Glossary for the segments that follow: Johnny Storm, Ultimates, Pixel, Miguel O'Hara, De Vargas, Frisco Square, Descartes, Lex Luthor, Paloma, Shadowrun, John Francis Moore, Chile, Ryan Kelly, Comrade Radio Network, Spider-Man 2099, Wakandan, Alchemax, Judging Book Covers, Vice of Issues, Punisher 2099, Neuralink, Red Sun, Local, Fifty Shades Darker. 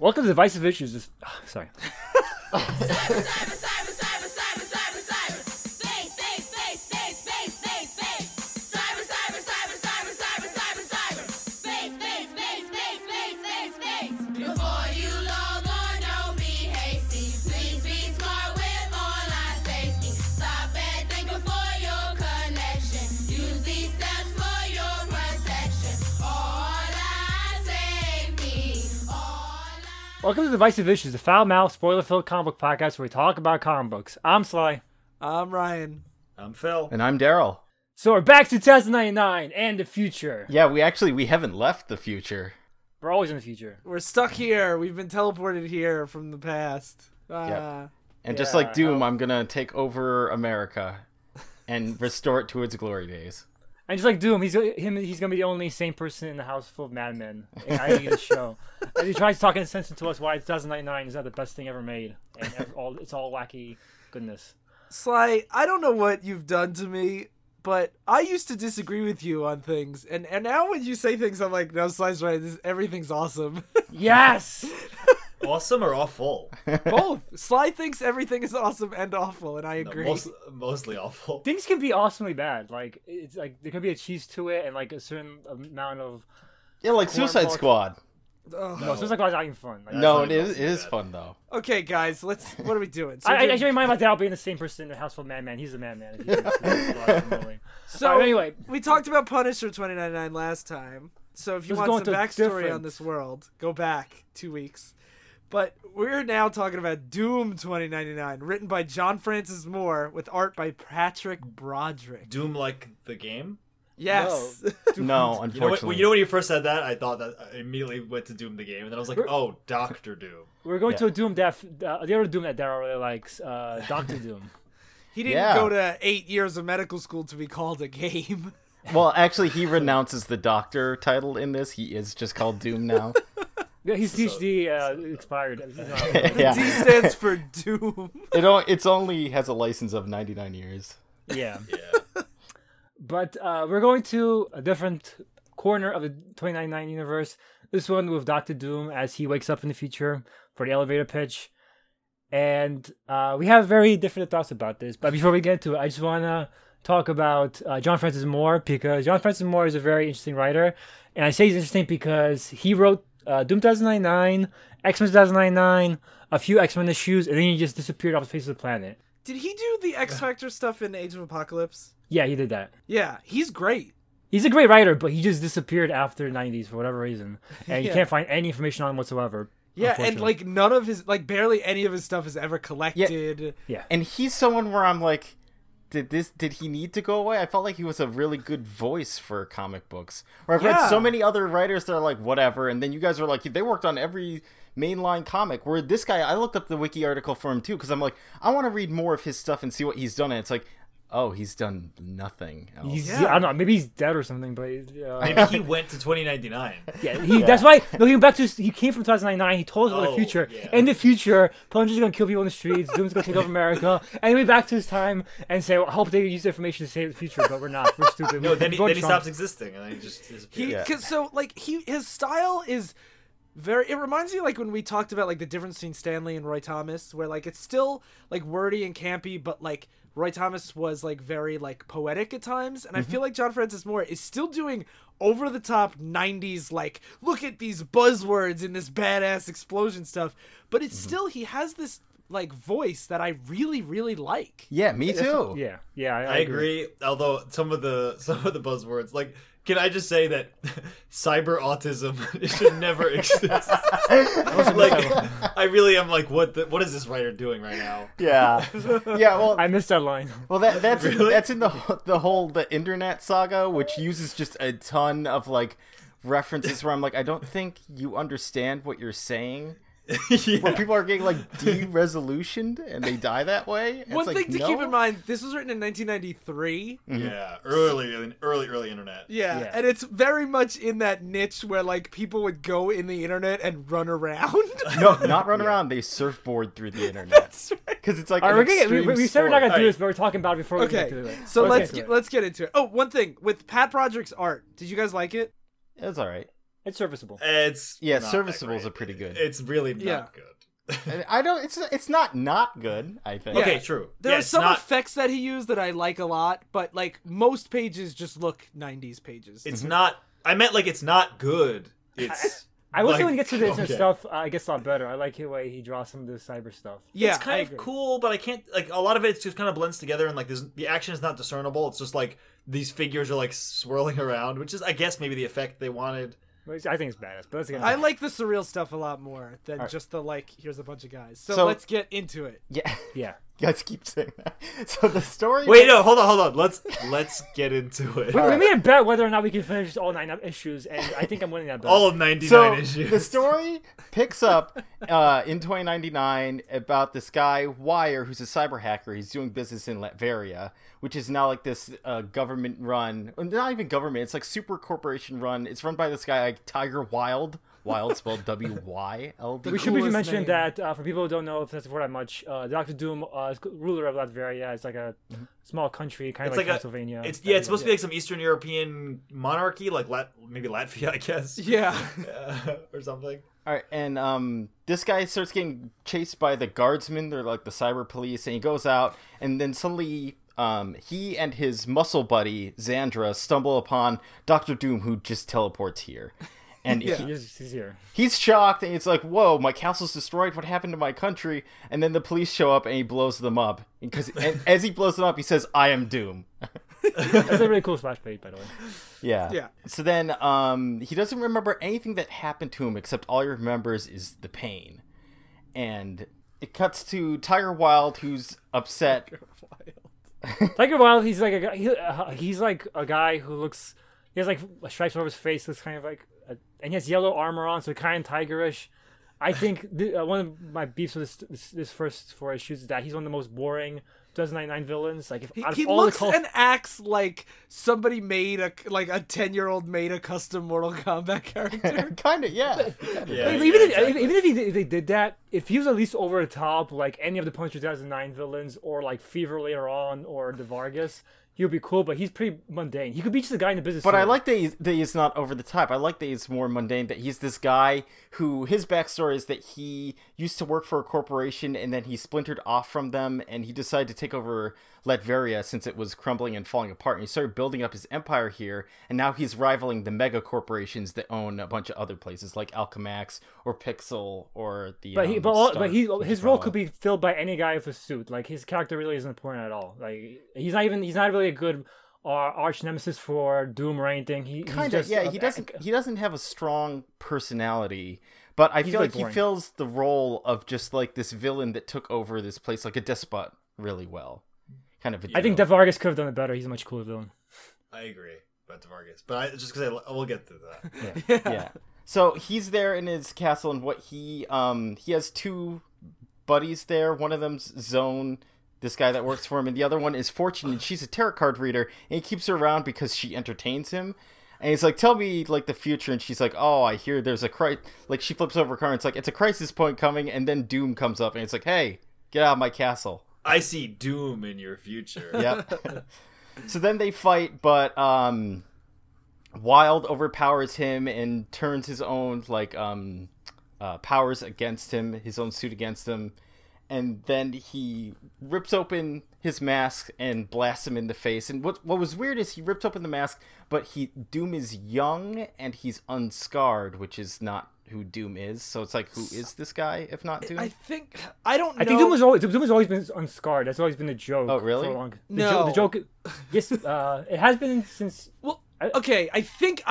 Welcome to Divisive Issues. Welcome to Divisive Issues, the foul-mouthed, spoiler-filled comic book podcast where we talk about comic books. I'm Sly. I'm Ryan. I'm Phil. And I'm Daryl. So we're back to 2099 and the future. Yeah, we haven't left the future. We're always in the future. We're stuck here. We've been teleported here from the past. Yep. And just like Doom, I'm going to take over America and restore it to its glory days. And just like Doom, he's going to be the only sane person in the house full of madmen. And I need the show. And he tries talking sense into us why 2099 is not the best thing ever made. And it's all wacky goodness. Sly, I don't know what you've done to me, but I used to disagree with you on things. And now when you say things, I'm like, no, Sly's right. Everything's awesome. Yes! Awesome or awful? Both. Sly thinks everything is awesome and awful, and I agree. No, mostly awful. Things can be awesomely bad. Like it's like there can be a cheese to it, and like a certain amount of like Suicide Squad. No, Suicide Squad's not even fun. Like, no, it is fun though. Okay, guys, let's. What are we doing? So I should remind about Daryl being the same person in the household madman. He's a madman. So anyway, we talked about Punisher 2099 last time. So if you want some backstory on this world, go back 2 weeks. But we're now talking about Doom 2099, written by John Francis Moore, with art by Patrick Broderick. Doom like the game? Yes. No, unfortunately. You know when you first said that, I thought that I immediately went to Doom the game, and then I was like, oh, Dr. Doom. We're going to a Doom the other Doom that Daryl really likes, Dr. Doom. He didn't go to 8 years of medical school to be called a game. Well, actually, he renounces the doctor title in this. He is just called Doom now. Yeah, his PhD expired. D stands for Doom. It's only has a license of 99 years. Yeah. But we're going to a different corner of the 2099 universe. This one with Dr. Doom as he wakes up in the future for the elevator pitch. And we have very different thoughts about this. But before we get to it, I just want to talk about John Francis Moore, because John Francis Moore is a very interesting writer. And I say he's interesting because he wrote Doom 2099, X-Men 2099, a few X-Men issues, and then he just disappeared off the face of the planet. Did he do the X-Factor stuff in Age of Apocalypse? Yeah, he did that. Yeah, he's great. He's a great writer, but he just disappeared after the 90s for whatever reason. And you can't find any information on him whatsoever. Yeah, and like none of his, like barely any of his stuff is ever collected. Yeah. And he's someone where I'm like, did he need to go away? I felt like he was a really good voice for comic books. Or I've read so many other writers that are like, whatever. And then you guys are like, they worked on every mainline comic. Where this guy, I looked up the wiki article for him too, because I'm like, I want to read more of his stuff and see what he's done. And it's like, oh, he's done nothing else. I don't know. Maybe he's dead or something. But maybe he went to 2099. That's why. Looking back to he came from 2099. He told us about the future. Yeah. In the future, Punisher's gonna kill people in the streets. Doom's gonna take over America. And he went back to his time and say, well, "I hope they use the information to save the future." But we're not. We're stupid. No, then he stops existing and then he just disappears. His style is very. It reminds me like when we talked about like the difference between Stan Lee and Roy Thomas, where like it's still like wordy and campy, but like. Roy Thomas was, like, very, like, poetic at times, and I feel like John Francis Moore is still doing over-the-top 90s, like, look at these buzzwords and this badass explosion stuff, but it's still, he has this, like, voice that I really, really like. Yeah, me too. Yeah, I agree, although some of the buzzwords, like, can I just say that cyber autism should never exist? I really am like, what is this writer doing right now? Yeah. Well, I missed that line. Well, that's really? That's in the whole internet saga, which uses just a ton of like references where I'm like, I don't think you understand what you're saying. Where people are getting like de-resolutioned and they die that way. One thing to keep in mind: this was written in 1993. Yeah, early internet. Yeah, and it's very much in that niche where like people would go in the internet and run around. No, not run around. They surfboard through the internet. That's right. Because it's like we said we're not gonna do this, but we're talking about it before we get to it. So let's get into it. Oh, one thing with Pat Broderick's art. Did you guys like it? It was all right. It's serviceable. It's serviceable is a pretty good. It's really not good. I don't. It's not good. I think. Okay, true. There are some effects that he used that I like a lot, but like most pages just look 90s pages. It's not. I meant like it's not good. It's. I was when he gets to the internet stuff, I guess a lot better. I like the way he draws some of the cyber stuff. Yeah, it's kind of cool, but I can't, like, a lot of it just kind of blends together, and like the action is not discernible. It's just like these figures are like swirling around, which is, I guess, maybe the effect they wanted. I think it's badass, but that's I like the surreal stuff a lot more than just the like, here's a bunch of guys. So let's get into it. Yeah. Guys keep saying that. So the story. Wait, no, hold on. Let's get into it. We made a bet whether or not we can finish all 9 issues, and I think I'm winning that bet. All of 99 issues. The story picks up in 2099 about this guy Wire, who's a cyber hacker. He's doing business in Latveria, which is now like this government-run, not even government. It's like super corporation-run. It's run by this guy like Tiger Wylde. Wild spelled W-Y-L-D. We should be mentioning that for people who don't know if that's for that much, Dr. Doom is ruler of Latveria. It's like a small country, kind of like Pennsylvania. It's supposed to be like some Eastern European monarchy, like maybe Latvia, I guess. Yeah. Or something. All right, and this guy starts getting chased by the guardsmen. They're like the cyber police, and he goes out, and then suddenly he and his muscle buddy, Xandra, stumble upon Dr. Doom, who just teleports here. And he's here. He's shocked, and it's like, whoa, my castle's destroyed. What happened to my country? And then the police show up, and he blows them up. Because as he blows them up, he says, I am Doom. That's a really cool splash page, by the way. Yeah. So then he doesn't remember anything that happened to him, except all he remembers is the pain. And it cuts to Tiger Wylde, who's upset. Tiger Wylde, he's like a guy who looks... He has like stripes over his face. Looks kind of like... And he has yellow armor on, so kind of tigerish. I think one of my beefs with this first 4 issues is that he's one of the most boring 2099 villains. Like, and acts like somebody made a 10-year-old made a custom Mortal Kombat character. Kind of, yeah. Even if they did that, if he was at least over the top, like any of the Punisher 2009 villains, or like Fever later on, or De Vargas. He would be cool, but he's pretty mundane. He could be just a guy in the business. But I like that he's not over the top. I like that he's more mundane, that he's this guy who, his backstory is that he used to work for a corporation, and then he splintered off from them, and he decided to take over Latveria since it was crumbling and falling apart. And he started building up his empire here, and now he's rivaling the mega corporations that own a bunch of other places, like Alchemax or Pixel or the... His role could be filled by any guy with a suit. Like, his character really isn't important at all. Like, he's not really a good arch nemesis for Doom or anything. He doesn't have a strong personality, but I feel like he fills the role of just like this villain that took over this place like a despot really well. Kind of. I think De Vargas could have done it better. He's a much cooler villain. I agree about De Vargas, but we'll get to that. Yeah. So he's there in his castle, and what he has 2 buddies there. One of them's Zone, this guy that works for him, and the other one is Fortune, and she's a tarot card reader, and he keeps her around because she entertains him. And he's like, tell me, like, the future, and she's like, oh, I hear there's a crisis. Like, she flips over her car, and it's like, it's a crisis point coming, and then Doom comes up, and it's like, hey, get out of my castle. I see Doom in your future. Yep. So then they fight, but Wylde overpowers him and turns his own, like, powers against him, his own suit against him. And then he rips open his mask and blasts him in the face. And what was weird is he ripped open the mask, but Doom is young and he's unscarred, which is not who Doom is. So it's like, who is this guy if not Doom? I don't know. I think Doom has always been unscarred. That's always been a joke. Oh, really? For long. The joke. Yes, it has been since. Well, okay, I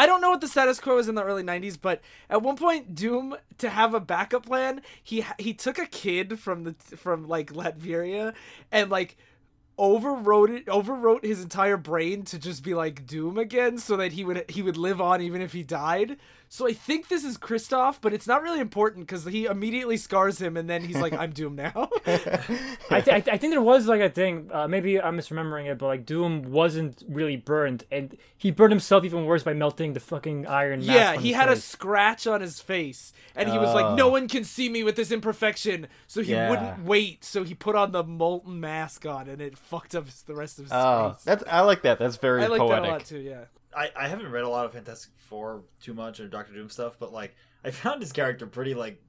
don't know what the status quo was in the early 90s, but at one point, Doom, to have a backup plan, he took a kid from Latveria and, like, overwrote his entire brain to just be, like, Doom again so that he would live on even if he died. So I think this is Kristoff, but it's not really important because he immediately scars him and then he's like, I'm Doom now. I think there was like a thing, maybe I'm misremembering it, but like Doom wasn't really burned and he burned himself even worse by melting the fucking iron mask. Yeah, he had a scratch on his face and he was like, no one can see me with this imperfection. So he wouldn't wait. So he put on the molten mask on and it fucked up the rest of his face. I like that. That's very poetic. I like that a lot too, yeah. I haven't read a lot of Fantastic Four too much or Doctor Doom stuff, but like I found his character pretty like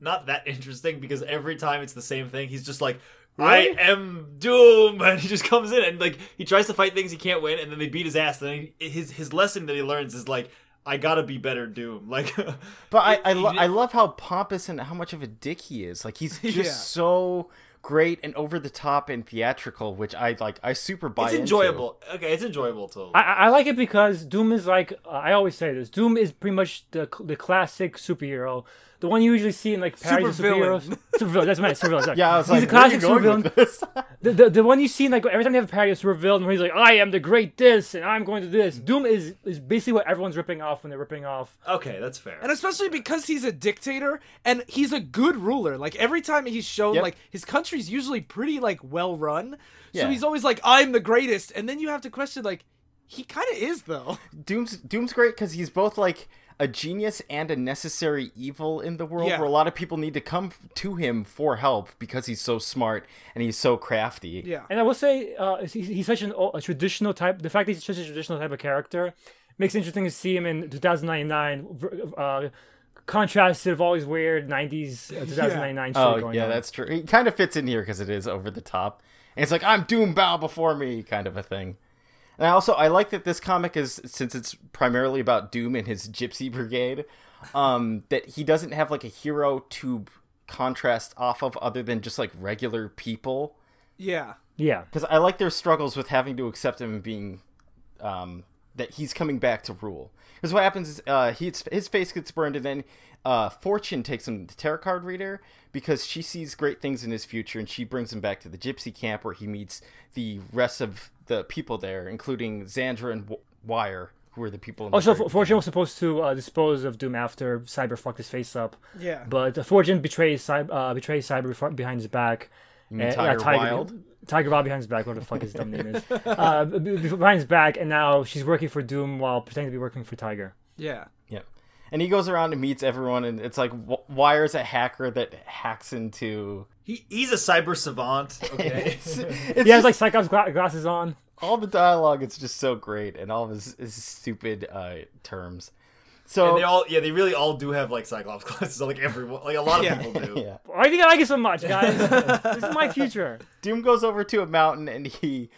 not that interesting, because every time it's the same thing. He's just like, really? I am Doom, and he just comes in and like he tries to fight things he can't win, and then they beat his ass. And then his lesson that he learns is like, I gotta be better Doom. Like, but I love how pompous and how much of a dick he is. Like he's just so great and over the top and theatrical, which I like. I super buy into. It's enjoyable. Okay, it's enjoyable too. I like it because Doom is like, I always say this. Doom is pretty much the classic superhero, the one you usually see in like parodies of superheroes. Supervillain. That's my supervillain. Sorry. Yeah, I was he's like, a classic supervillain. The one you see in like every time they have a parody of supervillain, where he's like, I am the great this, and I'm going to do this. Doom is basically what everyone's ripping off when they're ripping off. Okay, that's fair. And especially because he's a dictator and he's a good ruler. Like every time he's shown, like his country's usually pretty like well run, so he's always like, I'm the greatest, and then you have to question like, he kind of is though. Doom's great because he's both like a genius and a necessary evil in the world, where a lot of people need to come to him for help because he's so smart and he's so crafty. Yeah, and I will say he's such a traditional type. The fact that he's such a traditional type of character makes it interesting to see him in 2099, contrasted of all his weird 90s 2099 shit going on. That's true. It kind of fits in here because it is over the top, and it's like, I'm Doom, bow before me kind of a thing. And I like that this comic is, since it's primarily about Doom and his gypsy brigade, that he doesn't have like a hero to contrast off of other than just like regular people. Yeah. Yeah. Because I like their struggles with having to accept him being, that he's coming back to rule. Because what happens is his face gets burned, and then Fortune takes him, the tarot card reader, because she sees great things in his future, and she brings him back to the gypsy camp where he meets the rest of the people there, including Xandra and Wire, who are the people in the Fortune was supposed to dispose of Doom after Cyber fucked his face up. Yeah. But Fortune betrays Cyber behind his back. You mean Tiger Wylde behind his back, whatever the fuck his dumb name is. Behind his back, and now she's working for Doom while pretending to be working for Tiger. Yeah. Yeah. And he goes around and meets everyone, and it's like, Wire's a hacker that hacks into... He's a cyber savant, okay? He has like Cyclops glasses on. All the dialogue, it's just so great, and all of his stupid terms. So and they really all do have like Cyclops glasses. Like everyone, like a lot of people do. Yeah. Why do you like it so much, guys? This is my future. Doom goes over to a mountain, and he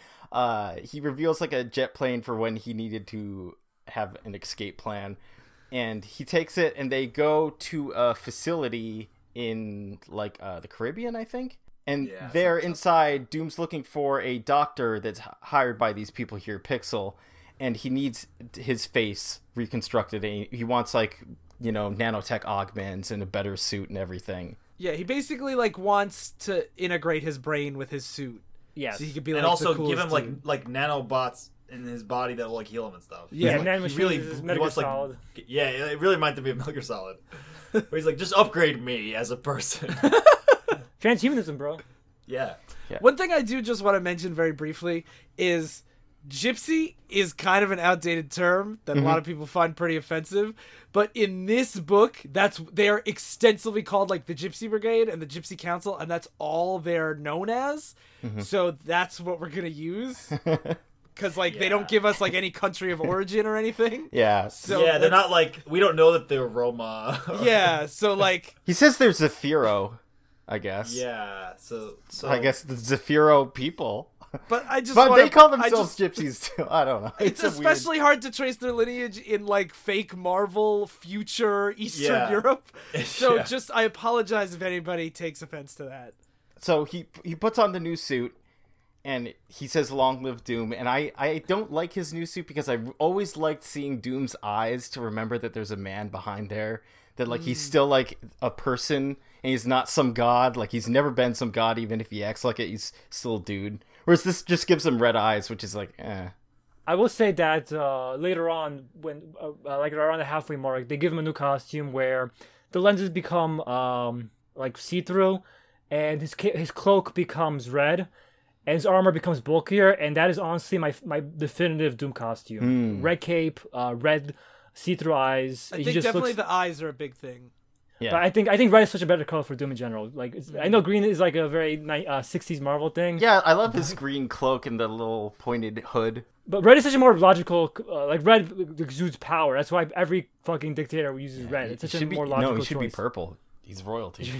reveals like a jet plane for when he needed to have an escape plan, and he takes it, and they go to a facility in like the Caribbean, I think. And there inside, Doom's looking for a doctor that's hired by these people here, Pixel. And he needs his face reconstructed. And he wants, like, you know, nanotech augments and a better suit and everything. Yeah, he basically, like, wants to integrate his brain with his suit. Yeah. So he could be, like, and also give him, like nanobots in his body that will, like, heal him and stuff. Yeah, like, he really wants, Solid. Like... Yeah, it really reminds me of Metal Gear Solid. Where he's like, just upgrade me as a person. Transhumanism, bro. Yeah. One thing I do just want to mention very briefly is... Gypsy is kind of an outdated term that a lot of people find pretty offensive, but in this book, they are extensively called like the Gypsy Brigade and the Gypsy Council, and that's all they're known as. Mm-hmm. So that's what we're gonna use, because like they don't give us like any country of origin or anything. Yeah. So they're not like, we don't know that they're Roma. So like he says they're Zefiro, I guess. Yeah. So I guess the Zefiro people. But they call themselves gypsies too. I don't know. It's especially hard to trace their lineage in like fake Marvel future Eastern Europe. So I apologize if anybody takes offense to that. So he puts on the new suit and he says, "Long live Doom." And I don't like his new suit because I always liked seeing Doom's eyes to remember that there's a man behind there. That like he's still like a person and he's not some god. Like he's never been some god, even if he acts like it. He's still a dude. Whereas this just gives him red eyes, which is like, eh. I will say that later on, when like around the halfway mark, they give him a new costume where the lenses become like see-through, and his cloak becomes red, and his armor becomes bulkier, and that is honestly my definitive Doom costume: red cape, red see-through eyes. I think definitely the eyes are a big thing. Yeah. But I think red is such a better color for Doom in general. Like, I know green is like a very 60s Marvel thing. Yeah, I love his green cloak and the little pointed hood. But red is such a more logical, like red exudes power. That's why every fucking dictator uses red. It's such a more logical choice. No, he should be purple. He's royalty.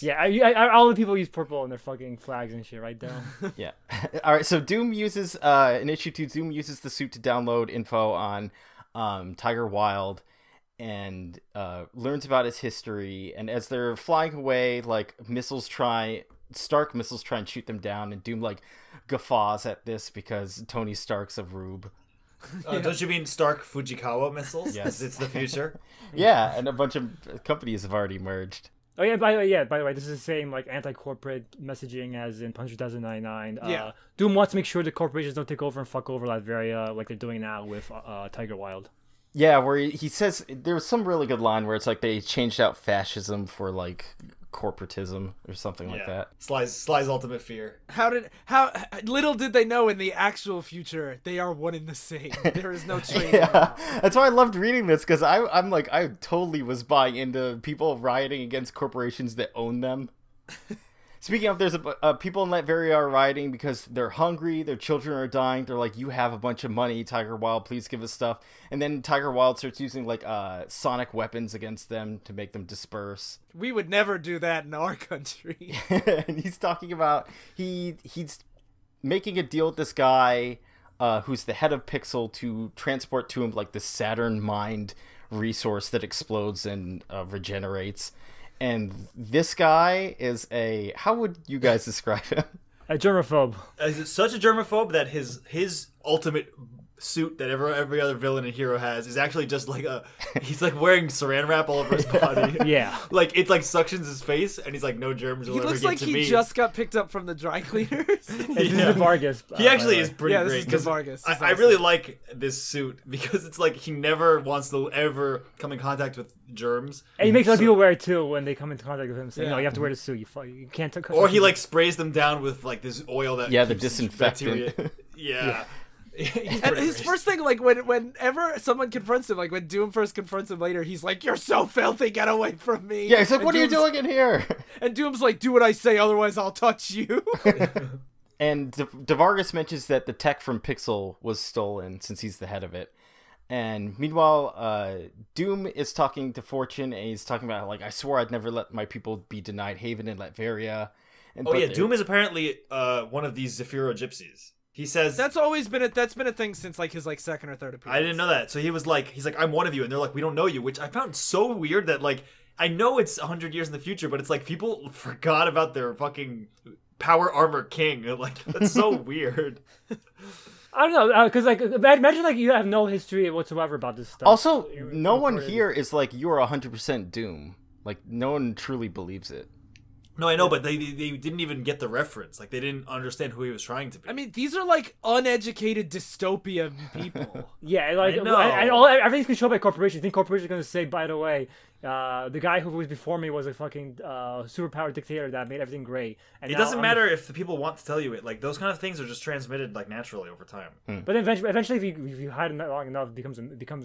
Yeah, all the people use purple in their fucking flags and shit, right, Dale? Yeah. All right, so Doom uses, in issue 2, Doom uses the suit to download info on Tiger Wylde and learns about his history. And as they're flying away, like, Stark missiles try and shoot them down, and Doom, like, guffaws at this because Tony Stark's a rube. Don't you mean Stark Fujikawa missiles? Yes. It's the future. Yeah, and a bunch of companies have already merged. Oh yeah! By the way, this is the same like anti-corporate messaging as in Punisher 2099. Yeah. Doom wants to make sure the corporations don't take over and fuck over Latveria like they're doing now with Tiger Wylde. Yeah, where he says there was some really good line where it's like they changed out fascism for like corporatism or something like that. Sly's ultimate fear. How little did they know in the actual future they are one in the same. There is no trade. That's why I loved reading this, because I'm like, I totally was buying into people rioting against corporations that own them. Speaking of, there's people in Latveria are rioting because they're hungry, their children are dying. They're like, you have a bunch of money, Tiger Wylde, please give us stuff. And then Tiger Wylde starts using like sonic weapons against them to make them disperse. We would never do that in our country. And he's talking about he's making a deal with this guy who's the head of Pixel to transport to him like the Saturn mind resource that explodes and regenerates. And this guy is a... How would you guys describe him? A germaphobe. He's such a germaphobe that his ultimate suit that every other villain and hero has is actually just like a... He's like wearing saran wrap all over his body. Yeah. Like, it's like suctions his face, and he's like, no germs will ever get like to me. He looks like he just got picked up from the dry cleaners. And this is De Vargas. He actually is pretty great. Yeah, this is De Vargas. I really like this suit, because it's like he never wants to ever come in contact with germs, and he makes other people wear it too when they come into contact with him. So no, you have to wear the suit. You can't. Or he like sprays them down with like this oil that the disinfectant. And his first thing, like whenever someone confronts him, like when Doom first confronts him later, he's like, "You're so filthy, get away from me." Yeah, he's like, "What are you doing in here?" And Doom's like, "Do what I say, otherwise I'll touch you." And De Vargas mentions that the tech from Pixel was stolen since he's the head of it. And meanwhile, Doom is talking to Fortune, and he's talking about, like, I swore I'd never let my people be denied haven in Latveria. Doom is apparently one of these Zefiro gypsies. He says... That's been a thing since, like, his, like, second or third appearance. I didn't know that. So he was like, he's like, I'm one of you. And they're like, we don't know you, which I found so weird that, like, I know it's 100 years in the future, but it's like people forgot about their fucking power armor king. Like, that's so weird. I don't know, because, like, imagine, like, you have no history whatsoever about this stuff. Also, no one here is like, you're 100% Doom. Like, no one truly believes it. No, I know, but they didn't even get the reference. Like, they didn't understand who he was trying to be. I mean, these are, like, uneducated dystopia people. Yeah, like, everything's controlled by corporations. I think corporations are going to say, by the way, the guy who was before me was a fucking superpowered dictator that made everything great. And it doesn't matter if the people want to tell you it. Like, those kind of things are just transmitted, like, naturally over time. But eventually, if you hide it long enough, it becomes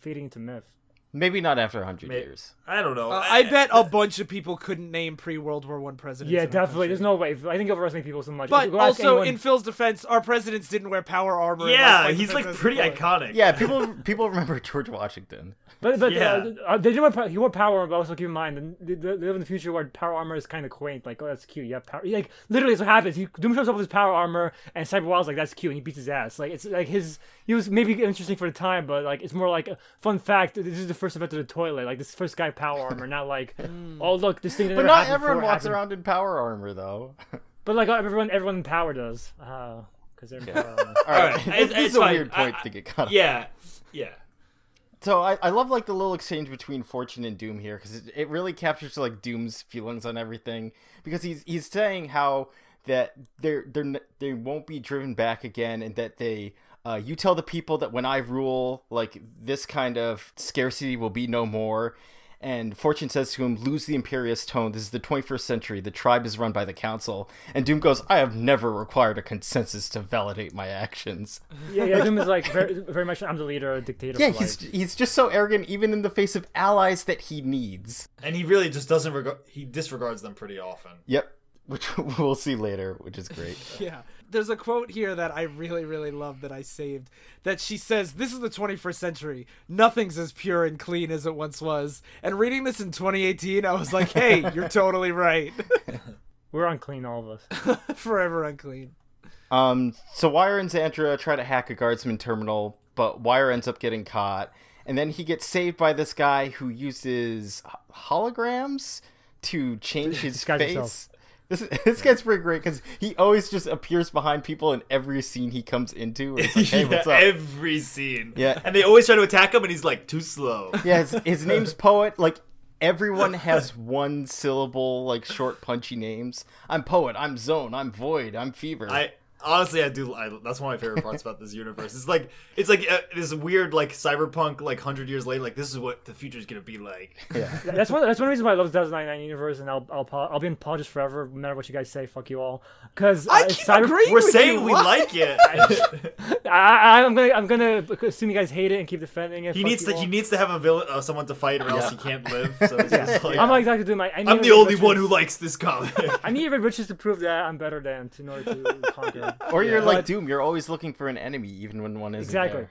fading into myth. Maybe not after 100 years. I don't know. I bet a bunch of people couldn't name pre-World War I presidents. Yeah, definitely. There's no way. I think overestimate people so much. But also, in Phil's defense, our presidents didn't wear power armor. Yeah, he's like pretty iconic. Yeah, people remember George Washington. He wore power armor, but also keep in mind, they live in the future where power armor is kind of quaint. Like, oh, that's cute. You have power. Like, literally, that's what happens. Doom shows up with his power armor, and Cyber Wild's like, that's cute, and he beats his ass. Like, it's like he was maybe interesting for the time, but like, it's more like a fun fact. This is the first event to the toilet, like this first guy power armor, not like oh look this thing. But not everyone walks around in power armor though. But like everyone in power does, because they're all right. It's a weird point to get caught up. Yeah. So I love like the little exchange between Fortune and Doom here, because it really captures like Doom's feelings on everything, because he's saying how that they won't be driven back again, and that they. You tell the people that when I rule, like, this kind of scarcity will be no more. And Fortune says to him, lose the imperious tone. This is the 21st century. The tribe is run by the council. And Doom goes, I have never required a consensus to validate my actions. Yeah, Doom is like, very, very much, I'm the leader of a dictator. Yeah, he's just so arrogant, even in the face of allies that he needs. And he really just doesn't, he disregards them pretty often. Yep, which we'll see later, which is great. Yeah. There's a quote here that I really, really love that I saved, that she says, this is the 21st century. Nothing's as pure and clean as it once was. And reading this in 2018, I was like, hey, you're totally right. We're unclean, all of us. Forever unclean. So Wire and Xandra try to hack a guardsman terminal, but Wire ends up getting caught. And then he gets saved by this guy who uses holograms to change his face. Himself. This guy's pretty great because he always just appears behind people in every scene he comes into. It's like, hey, what's up? Every scene. Yeah. And they always try to attack him, and he's like, too slow. Yeah, his name's Poet. Like, everyone has one syllable, like, short, punchy names. I'm Poet. I'm Zone. I'm Void. I'm Fever. Honestly, I do. That's one of my favorite parts about this universe. It's like this weird, like, cyberpunk, like, 100 years later. Like, this is what the future's gonna be like. Yeah. That's one reason why I love the 2099 universe, and I'll be in apologist forever, no matter what you guys say. Fuck you all. Because we're saying we like it. I'm gonna assume you guys hate it and keep defending it. He needs to have a villain, someone to fight, or else he can't live. So it's just like, I'm not exactly doing my. I'm the only one who likes this comic. I need Red Riches to prove that I'm better than in order to conquer. Or you're like Doom, you're always looking for an enemy, even when one isn't exactly there.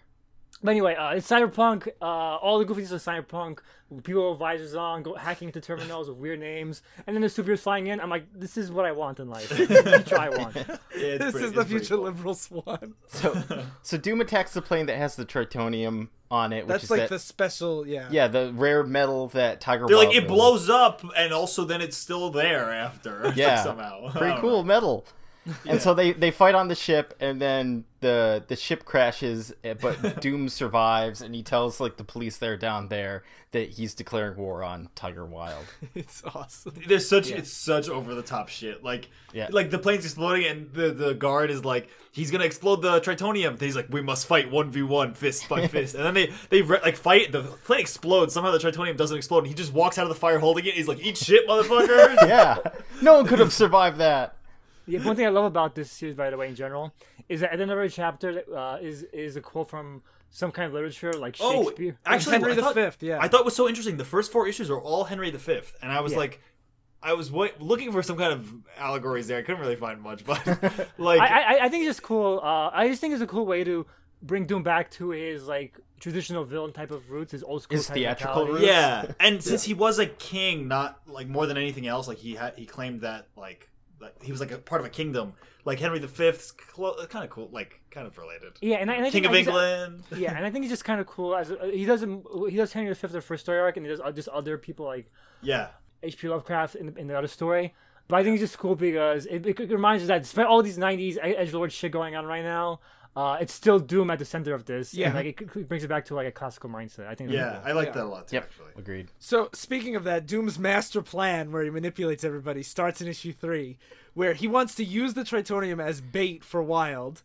But anyway, it's cyberpunk, all the goofiness of cyberpunk, people with visors on, hacking into terminals with weird names, and then the superheroes flying in. I'm like, this is what I want in life. This is the future I want. This is the future cool. Liberal Swan. So Doom attacks the plane that has the tritonium on it. That's the special, yeah. Yeah, the rare metal that Tiger Wylde like, it blows up, and also then it's still there after. Yeah, somehow. Pretty cool metal. And so they fight on the ship, and then the ship crashes, but Doom survives, and he tells, like, the police there down there that he's declaring war on Tiger Wylde. It's awesome. It's such over-the-top shit. Like the plane's exploding, and the guard is like, he's gonna explode the tritonium. He's like, we must fight 1v1, fist by fist. And then they fight, the plane explodes, somehow the tritonium doesn't explode, and he just walks out of the fire holding it, and he's like, eat shit, motherfucker! Yeah. No one could have survived that. Yeah, one thing I love about this series, by the way, in general, is that at the end of every chapter is a quote from some kind of literature, like Shakespeare. Oh, actually, Henry V, yeah. I thought it was so interesting. The first four issues are all Henry V, and I was like, I was looking for some kind of allegories there. I couldn't really find much, but like, I think it's just cool. I just think it's a cool way to bring Doom back to his like traditional villain type of roots, his old school, his theatrical roots. Yeah, and since he was a king, not like more than anything else, like he claimed that like. He was like a part of a kingdom, like Henry V's, kind of cool, like kind of related. Yeah, and King of England. Yeah, and I think he's just kind of cool. He does Henry V the first story arc, and he does just other people like H.P. Lovecraft in the other story. But I think he's just cool because it reminds us that despite all these '90s edgelord shit going on right now, it's still Doom at the center of this. Yeah, and, like it brings it back to like a classical mindset. I think. Yeah, I like that a lot too. Yep. Actually, agreed. So speaking of that, Doom's master plan, where he manipulates everybody, starts in issue 3, where he wants to use the tritonium as bait for Wylde.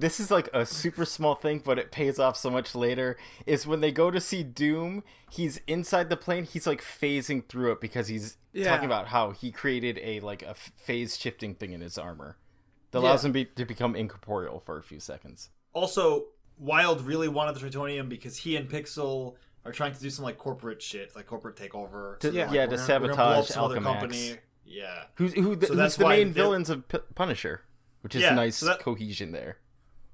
This is like a super small thing, but it pays off so much later. Is when they go to see Doom, he's inside the plane. He's like phasing through it because he's talking about how he created a phase shifting thing in his armor. That allows him to become incorporeal for a few seconds. Also, Wylde really wanted the tritonium because he and Pixel are trying to do some like corporate shit, like corporate takeover. To sabotage Alchemax. Yeah. Who's the main villains of Punisher, which is nice cohesion there.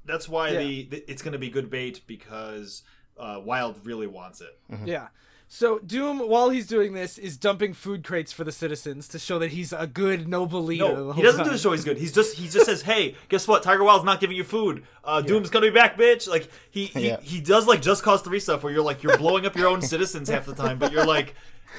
That's why it's going to be good bait because Wylde really wants it. Mm-hmm. Yeah. So Doom, while he's doing this, is dumping food crates for the citizens to show that he's a good, noble leader. No, he doesn't do the show he's good. He just says, "Hey, guess what? Tiger Wylde's not giving you food. Doom's gonna be back, bitch." Like he does like Just Cause 3 stuff where you're like you're blowing up your own citizens half the time, but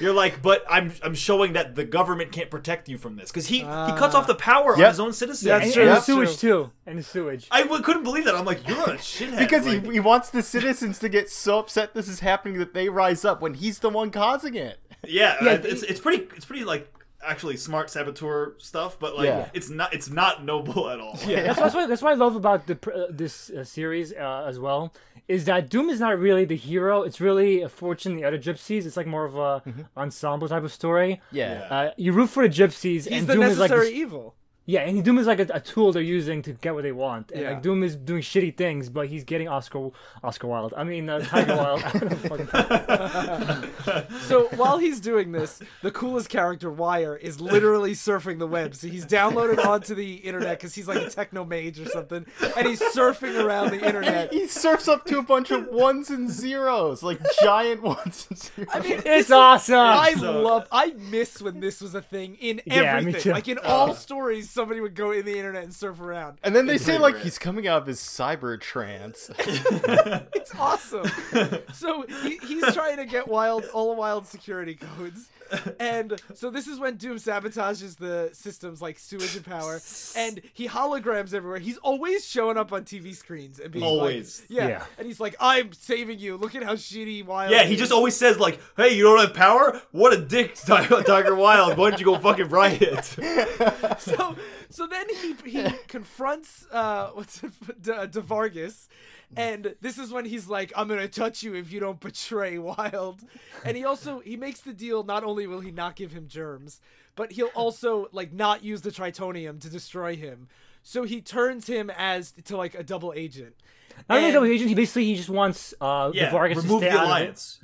you're like, but I'm showing that the government can't protect you from this because he cuts off the power on his own citizens. Yeah, that's true. And sewage too. And the sewage. I couldn't believe that. I'm like, you're a shithead. Because like, he wants the citizens to get so upset this is happening that they rise up when he's the one causing it. Yeah, it's pretty like actually smart saboteur stuff, but like it's not noble at all. Yeah, that's what I love about this series as well, is that Doom is not really the hero. It's really a fortune the other gypsies. It's like more of a ensemble type of story. Yeah, you root for the gypsies. He's and the Doom necessary is like this, evil. Yeah, and Doom is like a tool they're using to get what they want. And like Doom is doing shitty things, but he's getting Oscar Wilde. I mean, Tiger Wilde. I don't know. So while he's doing this, the coolest character, Wire, is literally surfing the web. So he's downloaded onto the internet because he's like a techno mage or something, and he's surfing around the internet. He surfs up to a bunch of ones and zeros, like giant ones and zeros. I mean, it's awesome. I miss when this was a thing in everything. Me too. Like in all stories, somebody would go in the internet and surf around. And then they say like he's coming out of his cyber trance. It's awesome. So he's trying to get all wild security codes. And so this is when Doom sabotages the systems like sewage and power, and he holograms everywhere. He's always showing up on TV screens and being always. Like, yeah. And he's like, I'm saving you. Look at how shitty Wilde is. He just always says like, hey, you don't have power? What a dick, Tiger Wilde. Why don't you go fucking riot? So then he confronts De Vargas, and this is when he's like, I'm going to touch you if you don't betray Wilde. And he makes the deal, not only will he not give him germs, but he'll also like not use the Tritonium to destroy him. So he turns him to like a double agent. Not only a double agent, he just wants De Vargas to remove the alliance.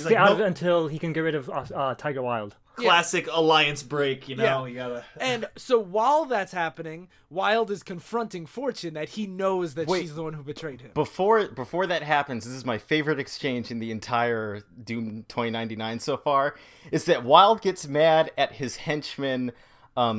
Stay out of it until he can get rid of Tiger Wilde. Classic alliance break, you know. Yeah. You gotta. And so while that's happening, Wilde is confronting Fortune that he knows that she's the one who betrayed him. Before that happens, this is my favorite exchange in the entire Doom 2099 so far. Is that Wilde gets mad at his henchman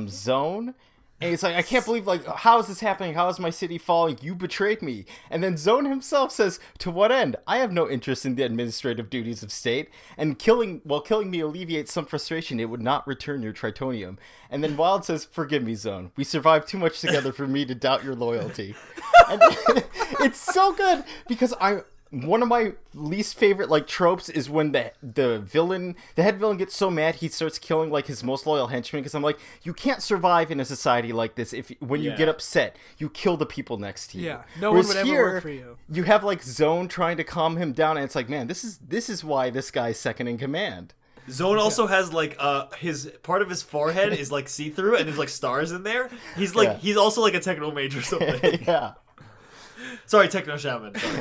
Zone. And he's like, I can't believe, like, how is this happening? How is my city falling? You betrayed me. And then Zone himself says, to what end? I have no interest in the administrative duties of state. And killing me alleviates some frustration. It would not return your Tritonium. And then Wilde says, forgive me, Zone. We survived too much together for me to doubt your loyalty. And it's so good because one of my least favorite like tropes is when the head villain gets so mad he starts killing like his most loyal henchmen, because I'm like, you can't survive in a society like this if when you get upset you kill the people next to you. Yeah, no Whereas one would ever work for you. You have like Zone trying to calm him down, and it's like, man, this is why this guy's second in command. Zone also has like his part of his forehead is like see through and there's like stars in there. He's like he's also like a techno mage or something. Yeah. Sorry, Techno Shaman. Sorry.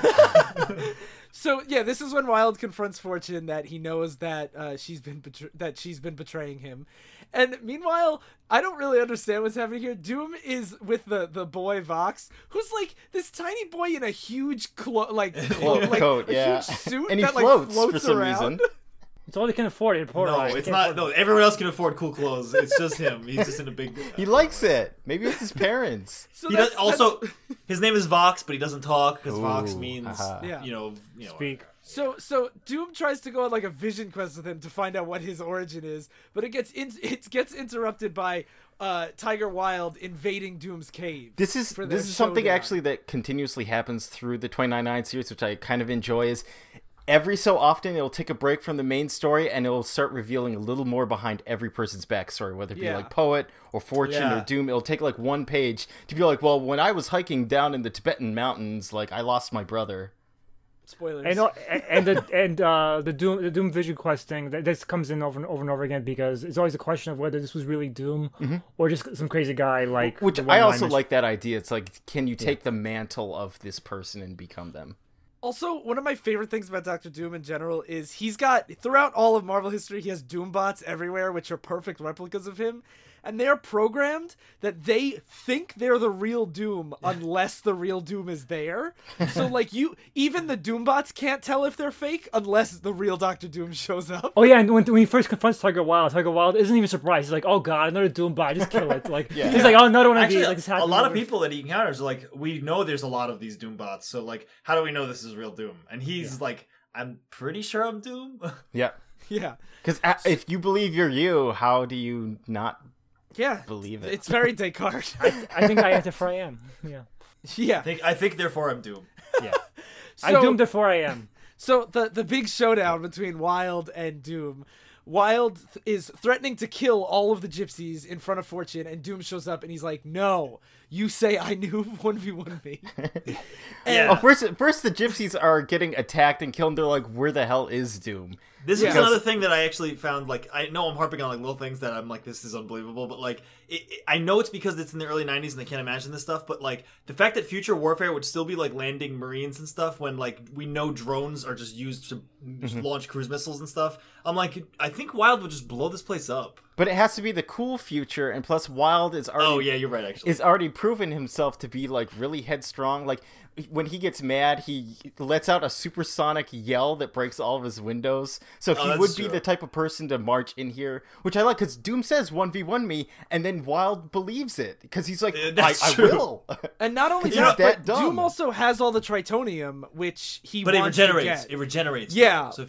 So this is when Wilde confronts Fortune that he knows that she's been betraying him, and meanwhile, I don't really understand what's happening here. Doom is with the boy Vox, who's like this tiny boy in a huge coat, a huge suit, and he floats for some reason. It's all he can afford. No, everyone else can afford cool clothes. It's just him. He's just in a big... He likes it. Maybe it's his parents. His name is Vox, but he doesn't talk because Vox means, you know... Speak. So Doom tries to go on like a vision quest with him to find out what his origin is, but it gets interrupted by Tiger Wilde invading Doom's cave. This is something actually that continuously happens through the 2099 series, which I kind of enjoy, is... Every so often, it'll take a break from the main story, and it'll start revealing a little more behind every person's backstory, whether it be like Poet or Fortune or Doom. It'll take like one page to be like, well, when I was hiking down in the Tibetan mountains, like I lost my brother. Spoilers. The Doom vision quest thing this comes in over and over again, because it's always a question of whether this was really Doom or just some crazy guy like. Which I also like that idea. It's like, can you take the mantle of this person and become them? Also, one of my favorite things about Dr. Doom in general is throughout all of Marvel history, he has Doombots everywhere, which are perfect replicas of him. And they're programmed that they think they're the real Doom unless the real Doom is there. So, like, even the Doombots can't tell if they're fake unless the real Dr. Doom shows up. Oh, yeah, and when he first confronts Tiger Wilde isn't even surprised. He's like, oh, God, another Doombot, just kill it. Like, he's like, oh, another one of these. Like, a lot of people that he encounters are like, we know there's a lot of these Doombots, so, like, how do we know this is real Doom? And he's like, I'm pretty sure I'm Doom. Yeah. Because if you believe you're you, how do you not... Yeah, believe it. It's very Descartes. I think I am, therefore I am. Yeah. I think therefore I'm doomed. Yeah. I'm doomed, therefore I am. So the big showdown between Wilde and Doom, Wylde is threatening to kill all of the gypsies in front of Fortune, and Doom shows up and he's like, no, you say I knew 1v1 me. Yeah. Oh, first the gypsies are getting attacked and killed, and they're like, where the hell is Doom? This is another thing that I actually found, like, I know I'm harping on, like, little things that I'm like, this is unbelievable, but, like, I know it's because it's in the early 90s and they can't imagine this stuff, but, like, the fact that future warfare would still be, like, landing Marines and stuff when, like, we know drones are just used to launch cruise missiles and stuff, I'm like, I think Wylde would just blow this place up. But it has to be the cool future, and plus Wylde is already... Oh, yeah, you're right, actually. ...is already proven himself to be, like, really headstrong. Like, when he gets mad, he lets out a supersonic yell that breaks all of his windows. So he would be the type of person to march in here, which I like, because Doom says 1v1 me, and then Wylde believes it, because he's like, I will. And not only that, but Doom also has all the Tritonium, which he wants to get. It regenerates. Yeah, so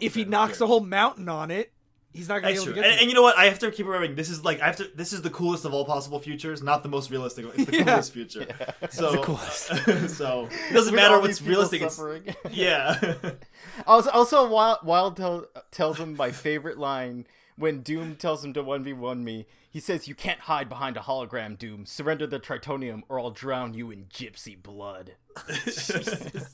if he knocks a whole mountain on it, he's not going to be able to get it. And you know what? I have to keep remembering, this is the coolest of all possible futures, not the most realistic. It's the coolest future. Yeah. So, it's the coolest. So it doesn't matter what's realistic. Yeah. Also, Wylde tells him my favorite line when Doom tells him to 1v1 me. He says, you can't hide behind a hologram, Doom. Surrender the Tritonium or I'll drown you in gypsy blood.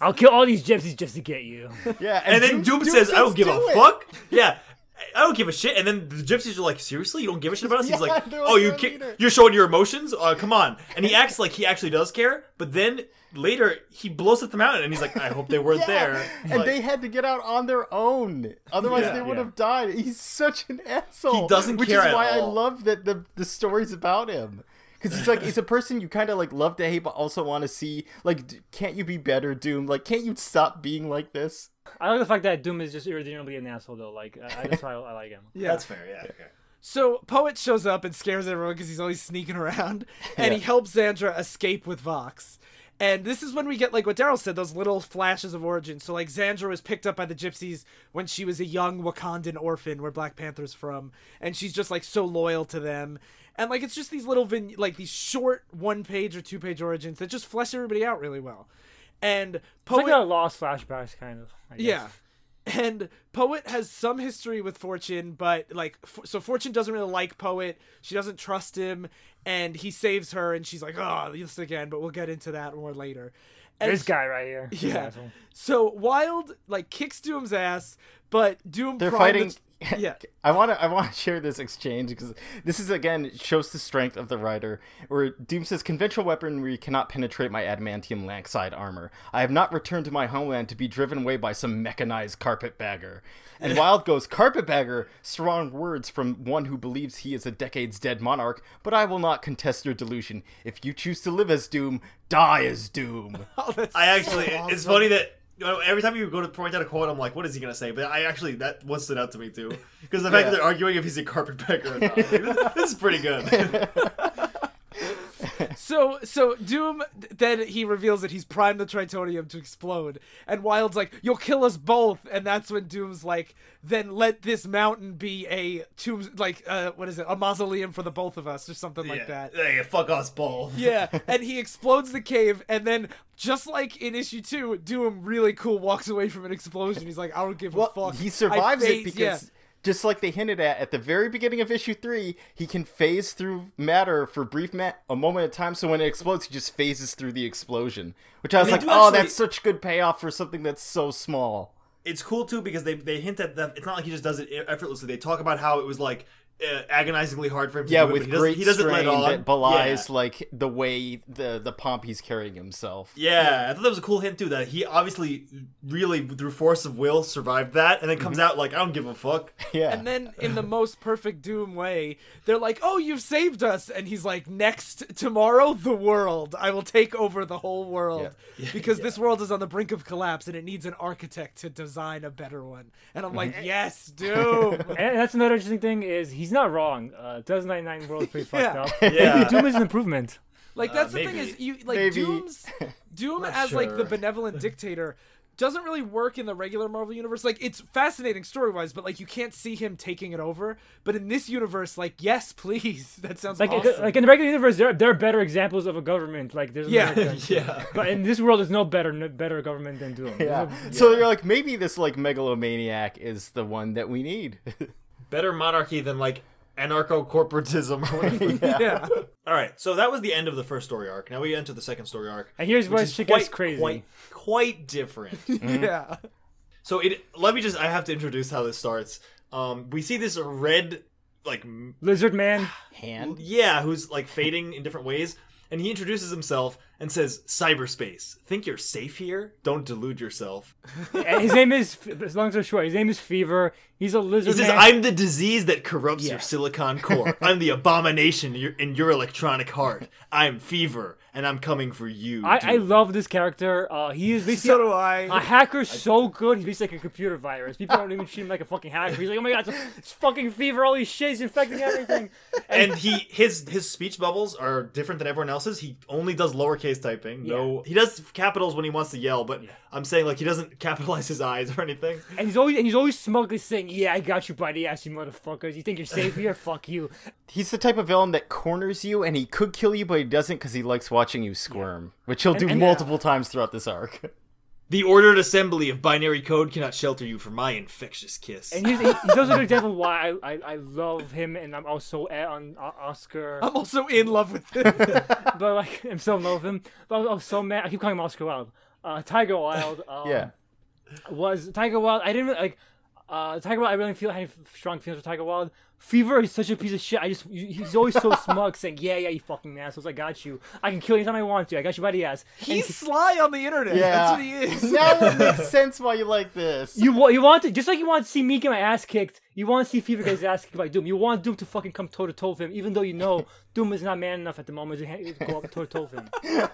I'll kill all these gypsies just to get you. Yeah. And then Doom says, I don't give a fuck. Yeah. I don't give a shit. And then the gypsies are like, seriously? You don't give a shit about us? He's like, oh, you're showing your emotions? Come on. And he acts like he actually does care. But then later, he blows up the mountain. And he's like, I hope they weren't there. And they had to get out on their own. Otherwise, they would have died. He's such an asshole. He doesn't care at all. Which is why I love that the story's about him. Because he's like, he's a person you kind of like love to hate, but also want to see. Like, can't you be better, Doom? Like, can't you stop being like this? I like the fact that Doom is just originally an asshole, though. Like, that's why I like him. Yeah, that's fair. Yeah. Okay. So Poet shows up and scares everyone because he's always sneaking around, and he helps Xandra escape with Vox. And this is when we get, like what Daryl said, those little flashes of origin. So, like, Xandra was picked up by the gypsies when she was a young Wakandan orphan, where Black Panther's from, and she's just, like, so loyal to them. And, like, it's just these little, these short one-page or two-page origins that just flesh everybody out really well. And Poet... It's like a Lost flashbacks, kind of, I guess. Yeah. And Poet has some history with Fortune, but, like... So Fortune doesn't really like Poet. She doesn't trust him. And he saves her, and she's like, oh, this again. But we'll get into that more later. And this guy right here. Yeah. So Wylde, like, kicks Doom's ass, but Doom... They're fighting... Yeah, I want to share this exchange because this is again shows the strength of the writer. Where Doom says, "Conventional weaponry cannot penetrate my adamantium langside armor. I have not returned to my homeland to be driven away by some mechanized carpetbagger." And Wylde goes, "Carpetbagger, strong words from one who believes he is a decades dead monarch. But I will not contest your delusion. If you choose to live as Doom, die as Doom." Oh, awesome. It's funny that. Every time you go to point out a quote, I'm like, what is he going to say? But that one stood out to me, too. Because the fact that they're arguing if he's a carpetbagger or not. Like, this is pretty good. So Doom, then he reveals that he's primed the Tritonium to explode. And Wylde's like, you'll kill us both. And that's when Doom's like, then let this mountain be a tomb, like, a mausoleum for the both of us or something like that. Yeah, fuck us both. Yeah, and he explodes the cave. And then, just like in issue 2, Doom really cool walks away from an explosion. He's like, I don't give a fuck. He survives it because... Yeah. Just like they hinted at the very beginning of issue 3, he can phase through matter for a moment at a time. So when it explodes, he just phases through the explosion, which I was like, that's such good payoff for something that's so small. It's cool too because they hint at that. It's not like he just does it effortlessly. They talk about how it was like agonizingly hard for him to do it, with great strain that belies like the way the pomp he's carrying himself. Yeah, I thought that was a cool hint too that he obviously really through force of will survived that and then comes out like I don't give a fuck. Yeah. And then in the most perfect Doom way, they're like, "Oh, you've saved us." And he's like, "Next tomorrow, the world. I will take over the whole world because this world is on the brink of collapse and it needs an architect to design a better one." And I'm like, "Yes, Doom." And that's another interesting thing is he's not wrong. 2099 world is pretty fucked up. Yeah. Maybe Doom is an improvement. Like that's the thing is you like maybe. Doom as like the benevolent dictator doesn't really work in the regular Marvel universe. Like it's fascinating story wise, but like you can't see him taking it over. But in this universe, like yes, please, that sounds like awesome. Like in the regular universe, there are better examples of a government. Like there's But in this world, there's no better government than Doom. Yeah. So you're like maybe this like megalomaniac is the one that we need. Better monarchy than, like, anarcho-corporatism or whatever. Yeah. All right, so that was the end of the first story arc. Now we enter the second story arc. And here's where she gets crazy. Quite different. Yeah. So I have to introduce how this starts. We see this red, like... lizard man hand? Yeah, who's, like, fading in different ways. And he introduces himself and says, cyberspace. Think you're safe here? Don't delude yourself. His name is, long story short, his name is Fever. He's a lizard man. He says, I'm the disease that corrupts your silicon core. I'm the abomination in your electronic heart. I'm Fever, and I'm coming for you. I love this character. He is basically a hacker so good, he's basically like a computer virus. People don't even treat him like a fucking hacker. He's like, oh my god, it's fucking Fever, all these shit's infecting everything. And his speech bubbles are different than everyone else's. He only does lowercase typing. Yeah. No, he does capitals when he wants to yell, but I'm saying, like, he doesn't capitalize his eyes or anything. And he's always smugly saying, yeah, I got you, buddy, ass you motherfuckers. You think you're safe here? Fuck you. He's the type of villain that corners you, and he could kill you, but he doesn't because he likes watching you squirm, which he'll do multiple times throughout this arc. The ordered assembly of binary code cannot shelter you from my infectious kiss. And he's also an example why I love him, and I'm also on Oscar. I'm also in love with him. But, like, I'm so in love with him. But I'm so mad. I keep calling him Oscar Wilde. Tiger Wilde. Was Tiger Wilde. I didn't really, like... Tiger Wylde, I really feel I have strong feelings for Tiger Wylde. Fever is such a piece of shit. He's always so smug, saying, yeah, you fucking assholes, I got you. I can kill you anytime I want to. I got you by the ass. He's sly on the internet. Yeah. That's what he is. Now it makes sense why you like this. You want to, just like you want to see me get my ass kicked, you want to see Fever get his ass kicked by Doom. You want Doom to fucking come toe-to-toe with him, even though you know Doom is not man enough at the moment to go up toe-to-toe with him.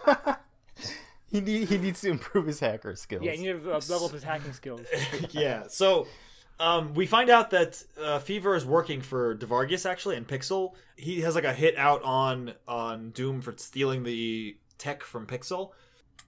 He needs to improve his hacker skills. Yeah, he needs to level up his hacking skills. Yeah, so... we find out that Fever is working for De Vargas, actually, and Pixel. He has, like, a hit out on Doom for stealing the tech from Pixel.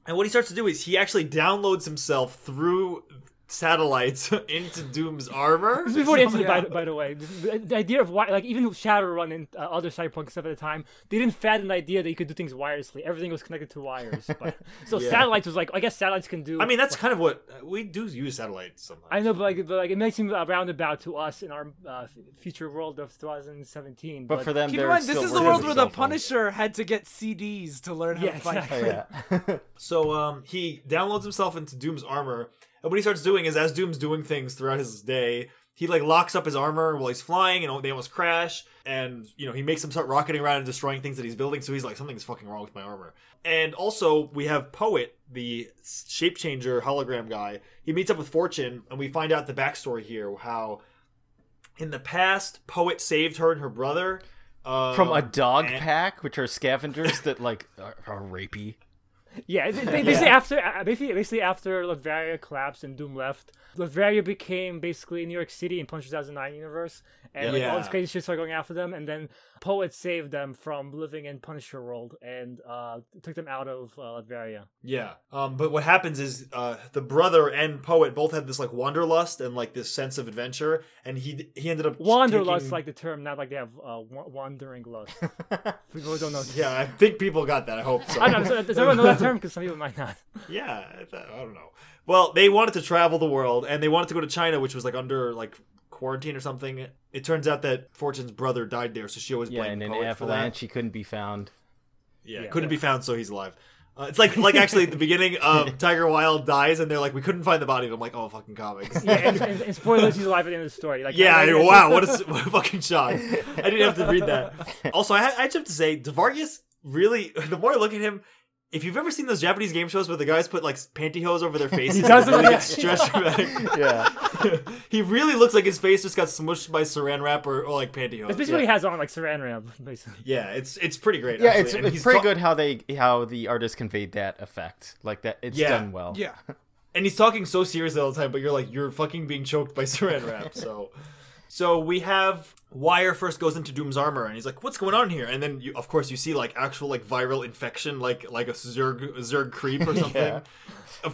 And what he starts to do is he actually downloads himself through satellites into Doom's armor. This is before the end of it, by the way. The idea of why, like, even Shadowrun and other cyberpunk stuff at the time, they didn't fathom the idea that you could do things wirelessly. Everything was connected to wires. But, so satellites was like, I guess satellites can do. I mean, that's kind of what we do use satellites sometimes. I know, but it makes seem roundabout to us in our future world of 2017. But for them, keep in mind, this is the world where the Punisher had to get CDs to learn how to fight. Exactly. Yeah. So he downloads himself into Doom's armor. And what he starts doing is, as Doom's doing things throughout his day, he, like, locks up his armor while he's flying, and they almost crash. And, you know, he makes him start rocketing around and destroying things that he's building. So he's like, something's fucking wrong with my armor. And also, we have Poet, the shape changer hologram guy. He meets up with Fortune, and we find out the backstory here, how in the past, Poet saved her and her brother. From a dog pack, which are scavengers that, like, are rapey. Yeah, basically after Latveria collapsed and Doom left, Latveria became basically New York City in Punisher 2099 universe, and all this crazy shit started going after them, and then Poet saved them from living in Punisher world and took them out of Latveria. Yeah, but what happens is the brother and Poet both had this, like, wanderlust and, like, this sense of adventure, and he ended up wanderlust taking... like the term, not like they have wandering lust. People don't know. Yeah, I think people got that. I hope so. I don't know. Does everyone know that term? Because some people might not. Yeah, I don't know. Well, they wanted to travel the world, and they wanted to go to China, which was, like, under, like, quarantine or something. It turns out that Fortune's brother died there, so she always blamed Poet for that. Yeah, and in Avalanche, he couldn't be found. Yeah, couldn't be found, so he's alive. It's like actually at the beginning of Tiger Wylde dies, and they're like, we couldn't find the body, and I'm like, oh, fucking comics. Yeah, and spoilers, he's alive at the end of the story. Like, yeah, wow, what a fucking shock. I didn't have to read that. Also, I just have to say, De Vargas really, the more I look at him, if you've ever seen those Japanese game shows where the guys put, like, pantyhose over their faces, he doesn't really stress dramatic. Yeah, he really looks like his face just got smushed by saran wrap or like pantyhose. It's basically what he has on, like, saran wrap. Basically. Yeah, it's pretty great. Yeah, actually. It's pretty good how the artist conveyed that effect. Like that, it's done well. Yeah, and he's talking so seriously all the time, but you're like, you're fucking being choked by saran wrap. So we have Wire first goes into Doom's armor, and he's like, what's going on here? And then, of course, you see, like, actual, like, viral infection, like a Zerg creep or something.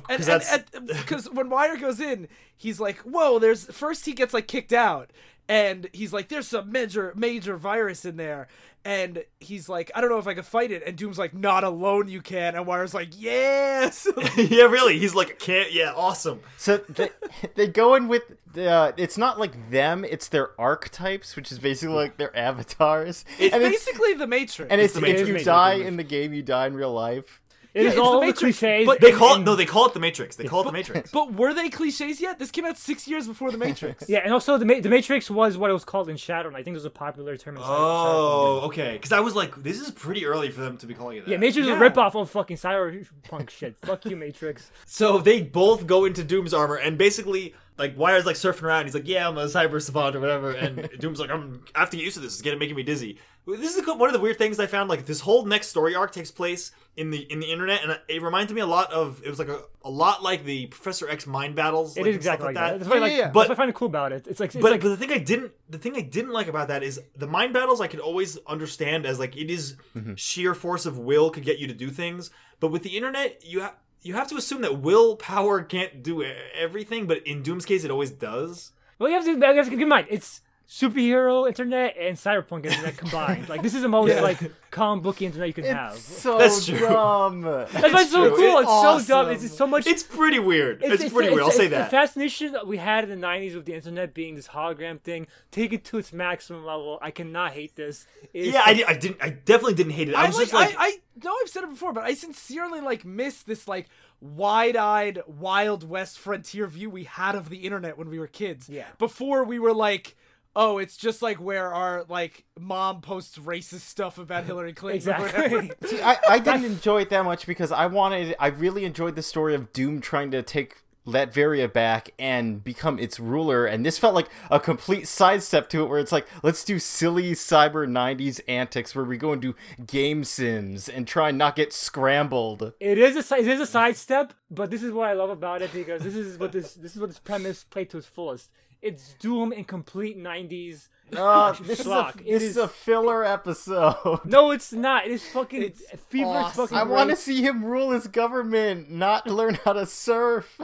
Yeah. Because when Wire goes in, he's like, whoa, first he gets, like, kicked out. And he's like, there's some major virus in there. And he's like, I don't know if I can fight it. And Doom's like, not alone you can. And Wire's like, yes! Yeah, really. He's like, can't, yeah, awesome. So they go in with, it's not like them, it's their archetypes, which is basically like their avatars. It's basically the Matrix. And it's the Matrix. If you die in the game, you die in real life. It's all the cliches. But they call it the Matrix. They call it the Matrix. But were they cliches yet? This came out 6 years before the Matrix. Yeah, and also the Matrix was what it was called in Shadowrun. I think it was a popular term in Shadowrun. Oh, okay. Because I was like, this is pretty early for them to be calling it that. Yeah, Matrix was a ripoff of fucking cyberpunk shit. Fuck you, Matrix. So they both go into Doom's armor, and basically, like, Wire's like surfing around. He's like, yeah, I'm a cyber savant or whatever. And Doom's like, I have to get used to this. It's making me dizzy. This is one of the weird things I found. Like, this whole next story arc takes place in the internet, and it reminded me a lot of, it was like a lot like the Professor X mind battles. It is exactly like that. That's what I find cool about it. It's like, but the thing I didn't like about that is the mind battles. I could always understand as like it is sheer force of will could get you to do things, but with the internet, you have to assume that willpower can't do everything. But in Doom's case, it always does. Well, you have to keep in mind it's superhero internet and cyberpunk internet combined. Like, this is the most comic booky internet you can have. So that's true. Dumb. That's so cool. It's awesome. So dumb. It's so much. It's pretty weird. It's pretty weird. I'll say that. The fascination that we had in the 90s with the internet being this hologram thing, take it to its maximum level. I cannot hate this. I definitely didn't hate it. I I've said it before, but I sincerely miss this wide-eyed Wild West frontier view we had of the internet when we were kids. Yeah. Before we were oh, it's just where our mom posts racist stuff about Hillary Clinton. Exactly. See, I didn't enjoy it that much because I really enjoyed the story of Doom trying to take Latveria back and become its ruler, and this felt like a complete sidestep to it, where it's let's do silly cyber 90s antics where we go and do game sims and try and not get scrambled. It is a sidestep, but this is what I love about it, because this is what this premise played to its fullest. It's Doom in complete 90s schlock. This is a filler episode. No, it's not. It is fucking... It's Fever's awesome. Fucking... I want to see him rule his government, not learn how to surf.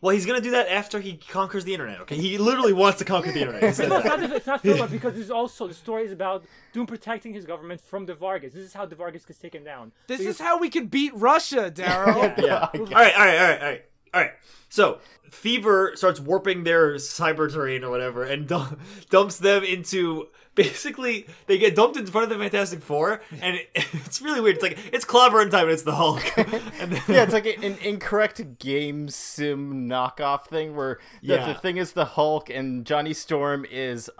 Well, he's going to do that after he conquers the internet, okay? He literally wants to conquer the internet. It's not filler, because there's also... The story is about Doom protecting his government from De Vargas. This is how De Vargas gets taken down. This is how we can beat Russia, Daryl. Yeah. All right. All right, so Fever starts warping their cyber terrain or whatever and dumps them into... Basically, they get dumped in front of the Fantastic Four, and it's really weird. It's it's clobbering time, and it's the Hulk. And then... Yeah, it's an incorrect game sim knockoff thing where the thing is the Hulk, and Johnny Storm is...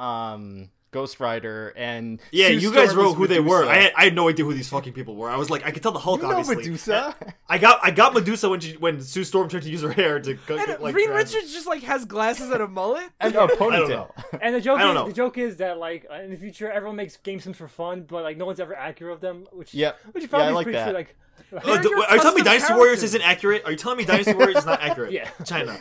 Ghost Rider, and yeah, Sue you Storm guys wrote who Medusa. They were. I had no idea who these fucking people were. I was I could tell the Hulk, you know, obviously. Medusa. I got Medusa when Sue Storm tried to use her hair to. Reed Richards just has glasses and a mullet and a ponytail. And the joke is that in the future everyone makes game sims for fun, but no one's ever accurate of them, which probably is pretty true. Are you telling me Dynasty Warriors isn't accurate? Are you telling me Dynasty Warriors is not accurate? Yeah. China.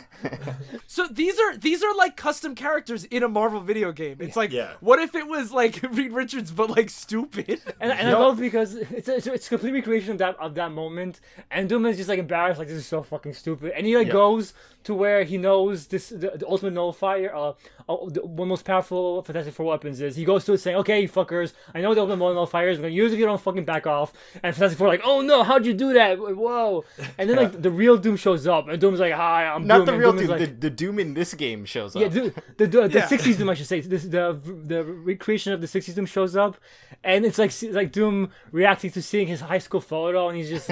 So these are custom characters in a Marvel video game. It's what if it was Reed Richards but stupid? And I love because it's a complete recreation of that moment. And Doom is just embarrassed, this is so fucking stupid. And he goes to where he knows this the ultimate nullifier, one of the most powerful Fantastic Four weapons is. He goes to it saying, "Okay, you fuckers, I know the ultimate nullifier is. I'm gonna use it if you don't fucking back off." And Fantastic Four "Oh no, how'd you do that? Whoa!" And then the real Doom shows up, and Doom's "Hi, I'm not Doom." Not the real Doom. The Doom in this game shows up. Yeah, the 60s Doom, I should say. The recreation of the 60s Doom shows up, and it's Doom reacting to seeing his high school photo, and he's just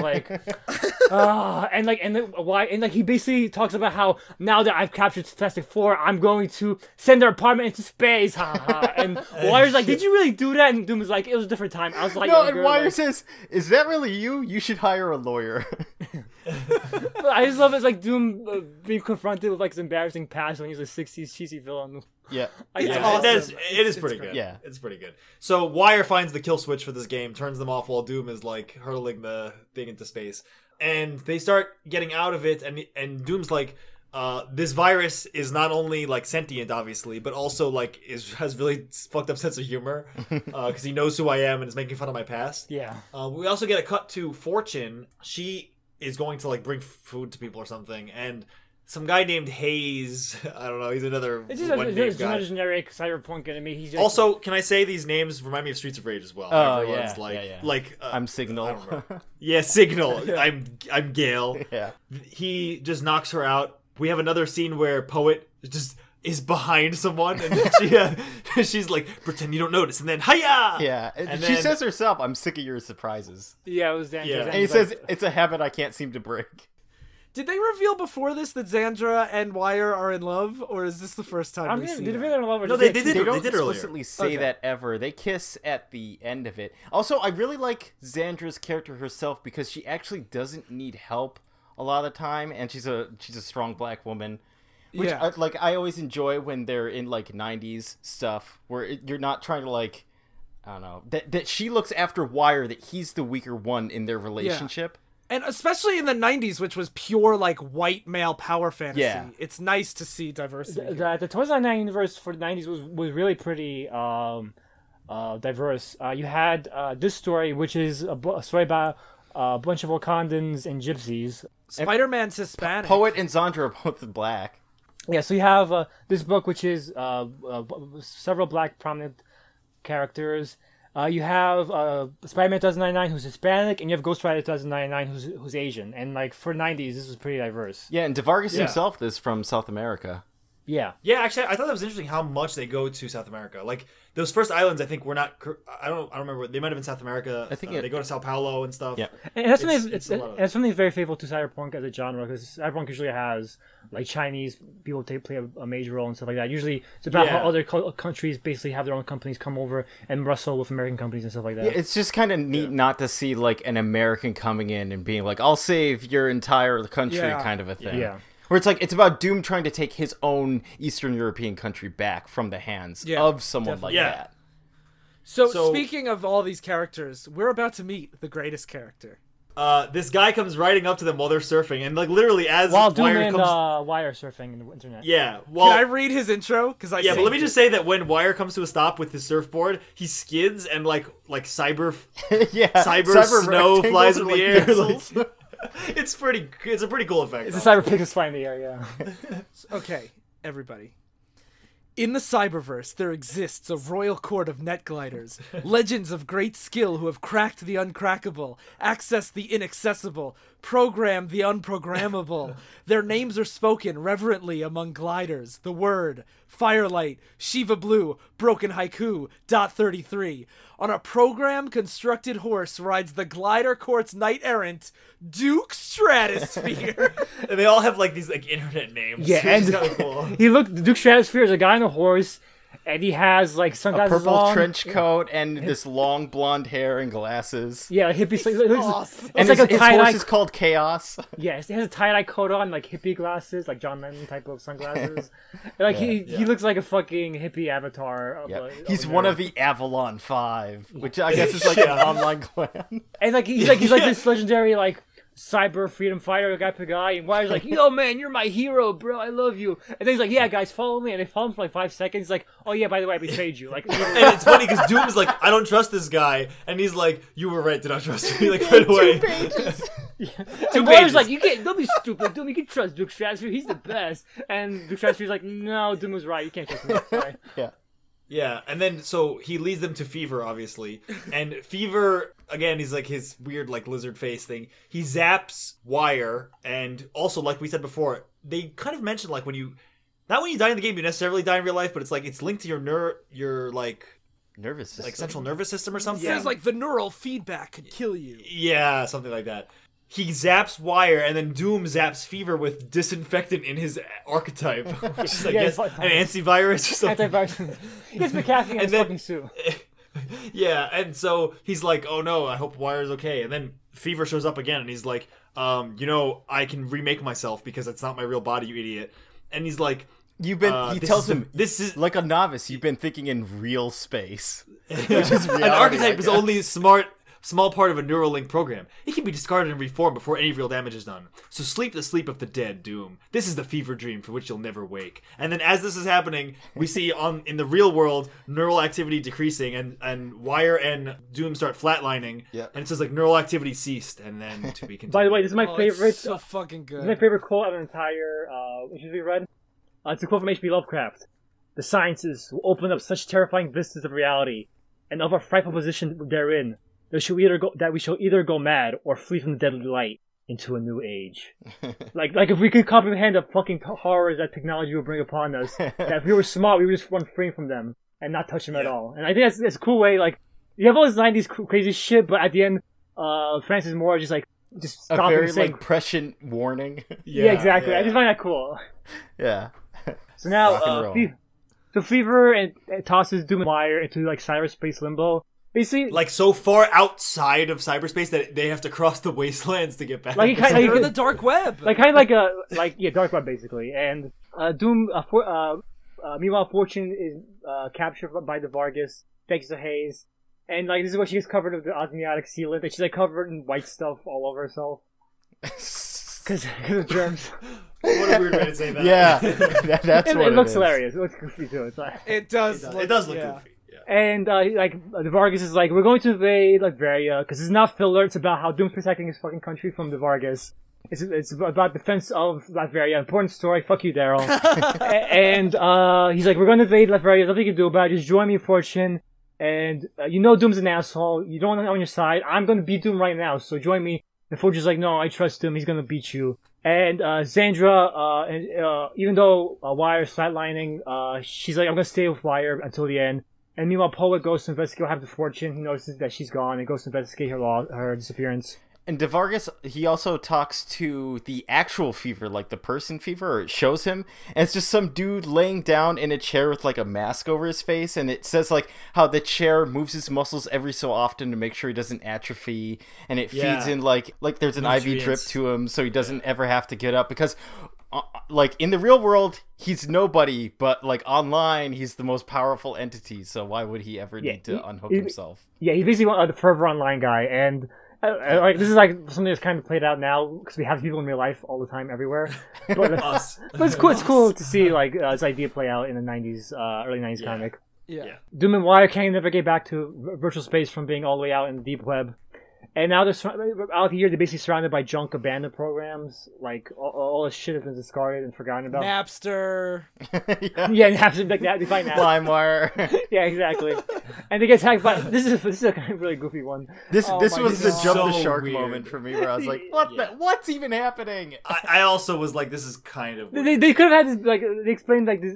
he basically talks about how now that I've captured Fantastic Four, I'm going to send their apartment into space. And Wire's "Did you really do that?" And Doom is "It was a different time. I was no." And Wire says, "Is that really you? You should hire a lawyer." I just love it. It's Doom being confronted with his embarrassing past when he's a 60s cheesy villain. Yeah. Awesome. It is pretty good. Yeah. It's pretty good. So Wire finds the kill switch for this game, turns them off while Doom is hurling the thing into space. And they start getting out of it, and Doom's this virus is not only sentient, obviously, but also has really fucked up sense of humor because he knows who I am and is making fun of my past. Yeah. We also get a cut to Fortune. She is going to bring food to people or something, and Some guy named Hayes. I don't know. He's another. It's just a generic cyberpunk enemy. He's just... Also, can I say these names remind me of Streets of Rage as well? Oh, everyone's I'm Signal. I don't know. Yeah, Signal. Yeah. I'm Gale. Yeah. He just knocks her out. We have another scene where Poet just is behind someone, and she's like, pretend you don't notice, and then hiya. Yeah, and she says herself, "I'm sick of your surprises." Yeah, it was dangerous. Yeah. And he says, "It's a habit I can't seem to break." Did they reveal before this that Zandra and Wire are in love, or is this the first time we've seen it? They're in love. No, they did explicitly say that ever. They kiss at the end of it. Also, I really like Zandra's character herself because she actually doesn't need help a lot of the time, and she's a strong black woman. Which I always enjoy when they're in like 90s stuff where you're not trying to like, I don't know, that she looks after Wire, that he's the weaker one in their relationship. Yeah. And especially in the 90s, which was pure, like, white male power fantasy. Yeah. It's nice to see diversity. The 2099 universe for the 90s was really pretty diverse. You had this story, which is a story about a bunch of Wakandans and gypsies. Spider-Man's Hispanic. Poet and Zandra are both black. Yeah, so you have this book, which is several black prominent characters. You have Spider-Man 2099, who's Hispanic, and you have Ghost Rider 2099, who's Asian. And like for 90s, this was pretty diverse. Yeah, and De Vargas himself is from South America. Yeah. Yeah, actually, I thought that was interesting how much they go to South America. Like those first islands, I think were not. I don't remember. They might have been South America. I think they go to Sao Paulo and stuff. Yeah, and that's something very faithful to cyberpunk as a genre, because cyberpunk usually has like Chinese people play a major role and stuff like that. Usually, it's about how other countries basically have their own companies come over and wrestle with American companies and stuff like that. Yeah, it's just kind of neat not to see like an American coming in and being like, "I'll save your entire country," kind of a thing. Yeah. Where it's like, it's about Doom trying to take his own Eastern European country back from the hands of someone like that. So speaking of all these characters, we're about to meet the greatest character. This guy comes riding up to them while they're surfing, and like literally as while Doom Wire comes, Wire surfing in the internet. Yeah. Well, can I read his intro? But let me just say that when Wire comes to a stop with his surfboard, he skids and like cyber snow flies in the air. It's a pretty cool effect. It's a cyber pixel flying in the air, yeah. Okay, everybody. In the cyberverse, there exists a royal court of netgliders, legends of great skill who have cracked the uncrackable, accessed the inaccessible, programmed the unprogrammable. Their names are spoken reverently among gliders. The Word, Firelight, Shiva Blue, Broken Haiku, Dot 33. On a program-constructed horse rides the glider court's knight-errant, Duke Stratosphere. And they all have, like, these, like, internet names. Yeah, and cool. Duke Stratosphere is a guy on a horse, and he has, like, sunglasses on. A purple trench coat and this long blonde hair and glasses. Yeah, hippie. His horse is called Chaos. Yes, he has a tie-dye coat on, like, hippie glasses, like John Lennon type of sunglasses. And, like, he looks like a fucking hippie avatar. He's one of the Avalon Five, which I guess is, like, an online clan. And, like, he's like this legendary, like, cyber freedom fighter guy, and Wire's like, "Yo, man, you're my hero, bro, I love you." And then he's like, "Yeah, guys, follow me." And they follow him for like 5 seconds. He's like, "Oh yeah, by the way, I betrayed you." Like, and it's funny because Doom's like, "I don't trust this guy," and he's like, "You were right to not trust me." Like right away. 2 pages. And Wire's like, "You can't. Don't be stupid, Doom. You can trust Duke Stratosphere. He's the best." And Duke Stratosphere's like, "No, Doom was right. You can't trust me." Sorry. Yeah. Yeah, and then, so, he leads them to Fever, obviously, and Fever, again, he's like his weird, like, lizard face thing. He zaps Wire, and also, like we said before, they kind of mentioned, like, not when you die in the game, you necessarily die in real life, but it's, like, it's linked to your like, nervous system. Like, central nervous system or something. It says, like, the neural feedback could kill you. Yeah, something like that. He zaps Wire, and then Doom zaps Fever with disinfectant in his archetype, which is, I guess, an antivirus or something. Antivirus. He's been casting in his fucking suit. Yeah, and so he's like, "Oh no, I hope Wire's okay." And then Fever shows up again, and he's like, "You know, I can remake myself because it's not my real body, you idiot." And he's like, "You've been." He tells him, "This is like a novice. You've been thinking in real space, which is reality, an archetype is only smart." small part of a Neuralink program. It can be discarded and reformed before any real damage is done. So sleep the sleep of the dead, Doom. This is the fever dream for which you'll never wake. And then as this is happening, we see in the real world, neural activity decreasing, and Wire and Doom start flatlining. Yeah. And it says, like, neural activity ceased, and then to be continued. By the way, this is my favorite. It's so fucking good. This is my favorite quote of an entire issue we read. It's a quote from H.P. Lovecraft. The sciences will open up such terrifying vistas of reality, and of our frightful position therein, that we shall either go mad or flee from the deadly light into a new age. like if we could comprehend the fucking horrors that technology will bring upon us, that if we were smart, we would just run free from them and not touch them at all. And I think that's a cool way. Like, you have all this 90s crazy shit, but at the end, Francis Moore is just like, just stop a very like prescient warning. Yeah, exactly. Yeah. I just find that cool. Yeah. So now, so Fever and tosses Doom and Wire into like cyberspace limbo. Basically, like so far outside of cyberspace that they have to cross the wastelands to get back. Like they're in the dark web. Like kind of like a dark web basically. And Doom. Meanwhile, Fortune is captured by De Vargas thanks to Hayes. And like this is what she gets covered with the osmiotic sealant, and she's like covered in white stuff all over herself because of germs. What a weird way to say that. Yeah, that's what it looks is. Hilarious. It looks goofy too. It's like, it does look goofy. Yeah. And De Vargas is like, we're going to invade Latveria because it's not filler. It's about how Doom's protecting his fucking country from De Vargas. It's about defense of Latveria. Important story. Fuck you, Daryl. And he's like, we're going to invade Latveria. There's nothing you can do about it. Just join me, Fortune. And you know Doom's an asshole. You don't want him on your side. I'm going to beat Doom right now. So join me. And Fortune's like, no, I trust him. He's going to beat you. And Zandra, even though Wire's sidelining, she's like, I'm going to stay with Wire until the end. And meanwhile, Poet goes to investigate what happened to Fortune. He notices that she's gone and goes to investigate her disappearance. And De Vargas, he also talks to the actual Fever, like the person Fever, or it shows him. And it's just some dude laying down in a chair with like a mask over his face. And it says like how the chair moves his muscles every so often to make sure he doesn't atrophy. And it feeds in like there's an IV drip to him so he doesn't ever have to get up. Because like in the real world, he's nobody, but like online, he's the most powerful entity. So why would he ever need to unhook himself? Yeah, he's basically the forever online guy. And like this is like something that's kind of played out now because we have people in real life all the time everywhere. But, but it's cool. It's cool to see like this idea play out in the '90s, early '90s comic. Yeah. Doom and Wire can never get back to virtual space from being all the way out in the deep web, and now they're out here. They're basically surrounded by junk, abandoned programs. Like all this shit has been discarded and forgotten about. Napster. Napster. Like that. They find Napster. LimeWire. Yeah, exactly. And they get attacked by this is a kind of really goofy one. This was the jump so the shark weird. Moment for me where I was like, what's even happening? I also was like, this is kind of weird. They could have had this, like they explained like this.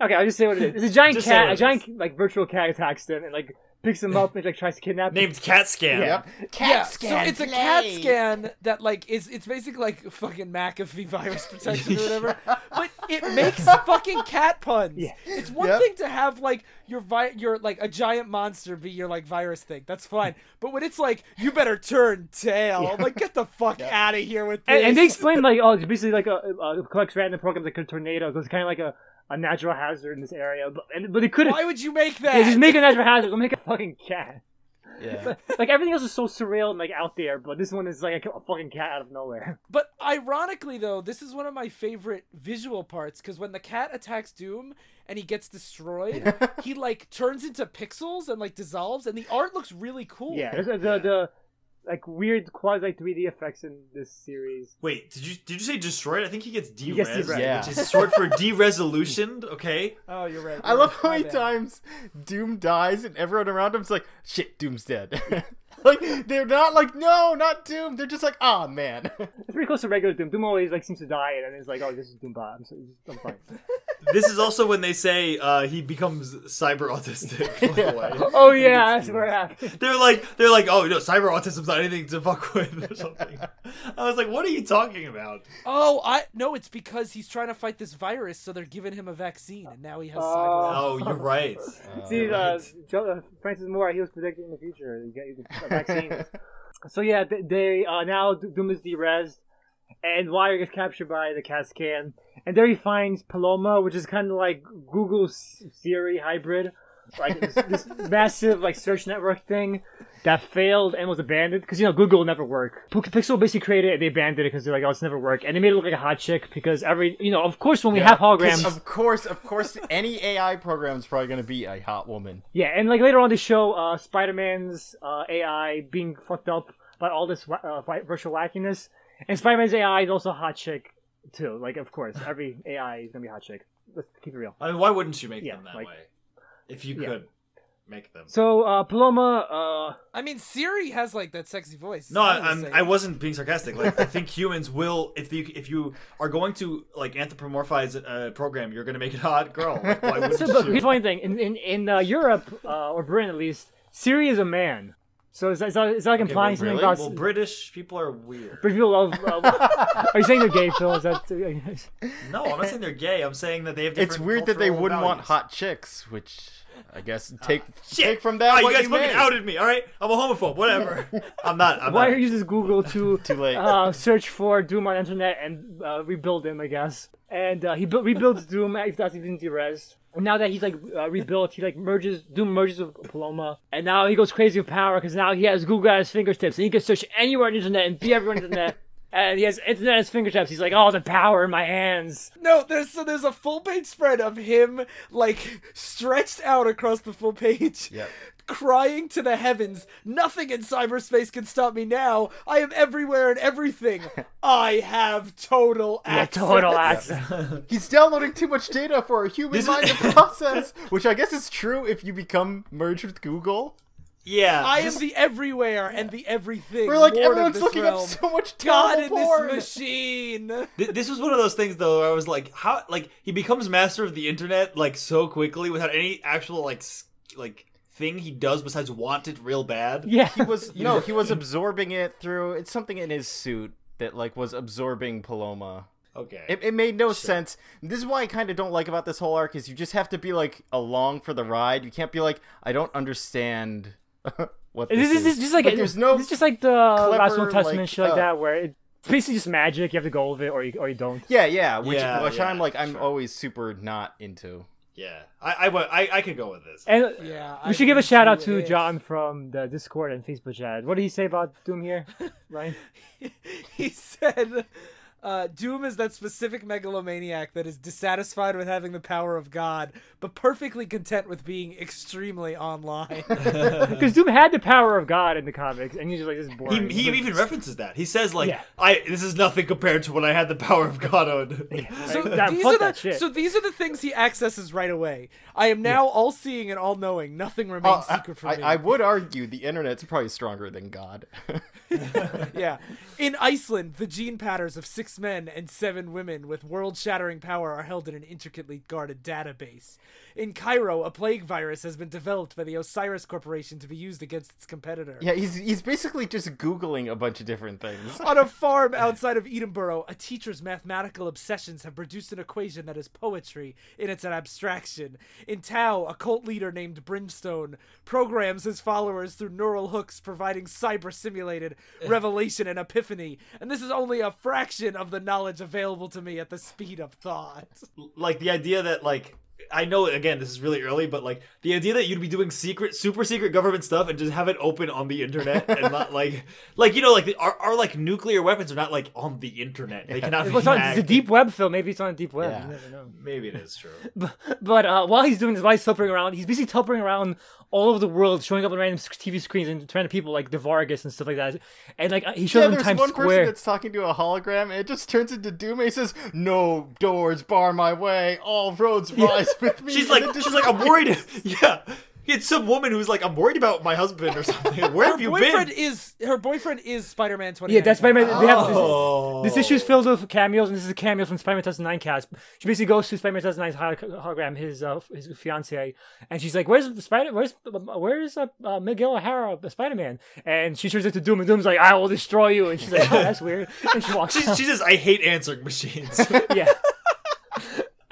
Okay, I'll just say what it is. It's a giant cat, like virtual cat attacks them and like picks him up and like tries to kidnap him. Named Cat Scan. Yeah. Cat Scan. So it's a cat scan that like it's basically like fucking McAfee virus protection or whatever. But it makes fucking cat puns. Yeah. It's one thing to have like your like a giant monster be your like virus thing. That's fine. But when it's like you better turn tail, I'm like get the fuck out of here with this. And they explain like it's basically like a collects random programs like a tornado. So it's kind of like a natural hazard in this area, but it could. Why would you make that? Yeah, just make a natural hazard. Don't make a fucking cat. Yeah. But, like everything else is so surreal and like out there, but this one is like a fucking cat out of nowhere. But ironically, though, this is one of my favorite visual parts because when the cat attacks Doom and he gets destroyed, he like turns into pixels and like dissolves, and the art looks really cool. Yeah. The like weird quasi 3D effects in this series. Wait, did you say destroyed? I think he gets de-res, which is short for de-resolutioned. Okay. Oh, you're right. I love how many times Doom dies and everyone around him's like, "Shit, Doom's dead." Like they're not like, "No, not Doom." They're just like, "Ah, man." It's pretty close to regular Doom. Doom always like seems to die and then it's like, "Oh, this is Doom bomb. I'm fine." This is also when they say he becomes cyber autistic. Oh yeah, that's what happened. They're like, "Oh, no, cyber autism's not anything to fuck with," or something. I was like, "What are you talking about?" Oh, I no, it's because he's trying to fight this virus, so they're giving him a vaccine, and now he has cyber autism. Oh, you're right. See, Francis Moore, he was predicting the future. He got a vaccine. So yeah, they now Doom is de-rezzed. And Wire gets captured by the cat scan. And there he finds Paloma, which is kind of like Google Siri hybrid. like this massive like search network thing that failed and was abandoned because, you know, Google will never work. Pixel basically created it and they abandoned it because they're like, oh, it's never work. And they made it look like a hot chick because every, you know, of course when we have holograms. Of course, any AI program is probably going to be a hot woman. Yeah, and like later on they show Spider-Man's AI being fucked up by all this virtual wackiness. And Spider-Man's AI is also a hot chick too. Like, of course, every AI is going to be a hot chick. Let's keep it real. I mean, why wouldn't you make them that way? If you could make them. So, Paloma... I mean, Siri has, like, that sexy voice. No, I wasn't being sarcastic. Like, I think humans will... If you are going to, like, anthropomorphize a program, you're going to make it a hot girl. Like, why wouldn't you? Here's the funny thing. In Europe, or Britain at least, Siri is a man. So it's not implying something about... Well, British people are weird. British people love... are you saying they're gay, Phil? Is that... No, I'm not saying they're gay. I'm saying that they have different... It's weird that they wouldn't want hot chicks, which... I guess take from that. Oh, what you guys fucking outed me. All right, I'm a homophobe. Whatever. I'm not. Why uses Google to too late. Search for Doom on the internet and rebuild him? I guess. And he rebuilds Doom after he didn't derez. And now that he's like rebuilt, he like merges with Paloma, and now he goes crazy with power because now he has Google at his fingertips and he can search anywhere on the internet and be everywhere on the internet. And he has internet at his fingertips. He's like, oh, the power in my hands. No, there's a full page spread of him, like, stretched out across the full page. Yep. Crying to the heavens, nothing in cyberspace can stop me now. I am everywhere and everything. I have total access. Yeah, total access. He's downloading too much data for a human mind to process, which I guess is true if you become merged with Google. Yeah, I am the everywhere and the everything. We're like, everyone's looking up so much God in this machine. This was one of those things, though, where I was like, how? Like, he becomes master of the internet like so quickly without any actual like thing he does besides want it real bad. Yeah, he was absorbing it through. It's something in his suit that like was absorbing Paloma. Okay. It made no sense. This is why I kind of don't like about this whole arc is you just have to be like along for the ride. You can't be like, I don't understand. What this is just like there's no. It's just like the last one Testament and shit like that, where it's basically just magic. You have to go with it, or you don't. Yeah. Which I'm always super not into. Yeah, I can go with this. And we should give a shout out to John from the Discord and Facebook chat. What did he say about Doom here, Ryan? He said. Doom is that specific megalomaniac that is dissatisfied with having the power of God, but perfectly content with being extremely online. Because Doom had the power of God in the comics, and he's just like, this is boring. He even references that. He says, like, this is nothing compared to when I had the power of God on. Yeah. So these are the things he accesses right away. I am now all-seeing and all-knowing. Nothing remains secret for me. I would argue the internet's probably stronger than God. Yeah. In Iceland, the gene patterns of 6 men and 7 women with world-shattering power are held in an intricately guarded database. In Cairo, a plague virus has been developed by the Osiris Corporation to be used against its competitor. Yeah, he's basically just Googling a bunch of different things. On a farm outside of Edinburgh, a teacher's mathematical obsessions have produced an equation that is poetry in its abstraction. In Tao, a cult leader named Brimstone programs his followers through neural hooks, providing cyber-simulated revelation and epiphany. And this is only a fraction of the knowledge available to me at the speed of thought. Like, the idea that, like... I know, again, this is really early, but, like, the idea that you'd be doing super secret government stuff and just have it open on the internet and not, like, you know, like, our like, nuclear weapons are not, like, on the internet. They cannot be hacked. It's a deep web, Phil. Maybe it's on a deep web. Yeah. You never know. Maybe it is true. But while he's doing this, while he's tuppering around, he's basically tuppering around all over the world, showing up on random TV screens and trying to people, like, De Vargas and stuff like that. And, like, he shows them Times Square. Yeah, there's one person that's talking to a hologram, and it just turns into Doom, and he says, no doors bar my way, all roads rise. She's like, I'm worried. Yeah. It's some woman who's like, I'm worried about my husband or something. Where have you been? Her boyfriend is Spider-Man 2099. Yeah, that's Spider-Man. Oh. This issue is filled with cameos, and this is a cameo from Spider-Man 2099 cast. She basically goes to Spider-Man 2099's hologram, his fiancé, and she's like, where's Miguel O'Hara, Spider-Man? And she turns it to Doom, and Doom's like, I will destroy you. And she's like, oh, that's weird. And she walks out. She says, I hate answering machines. Yeah.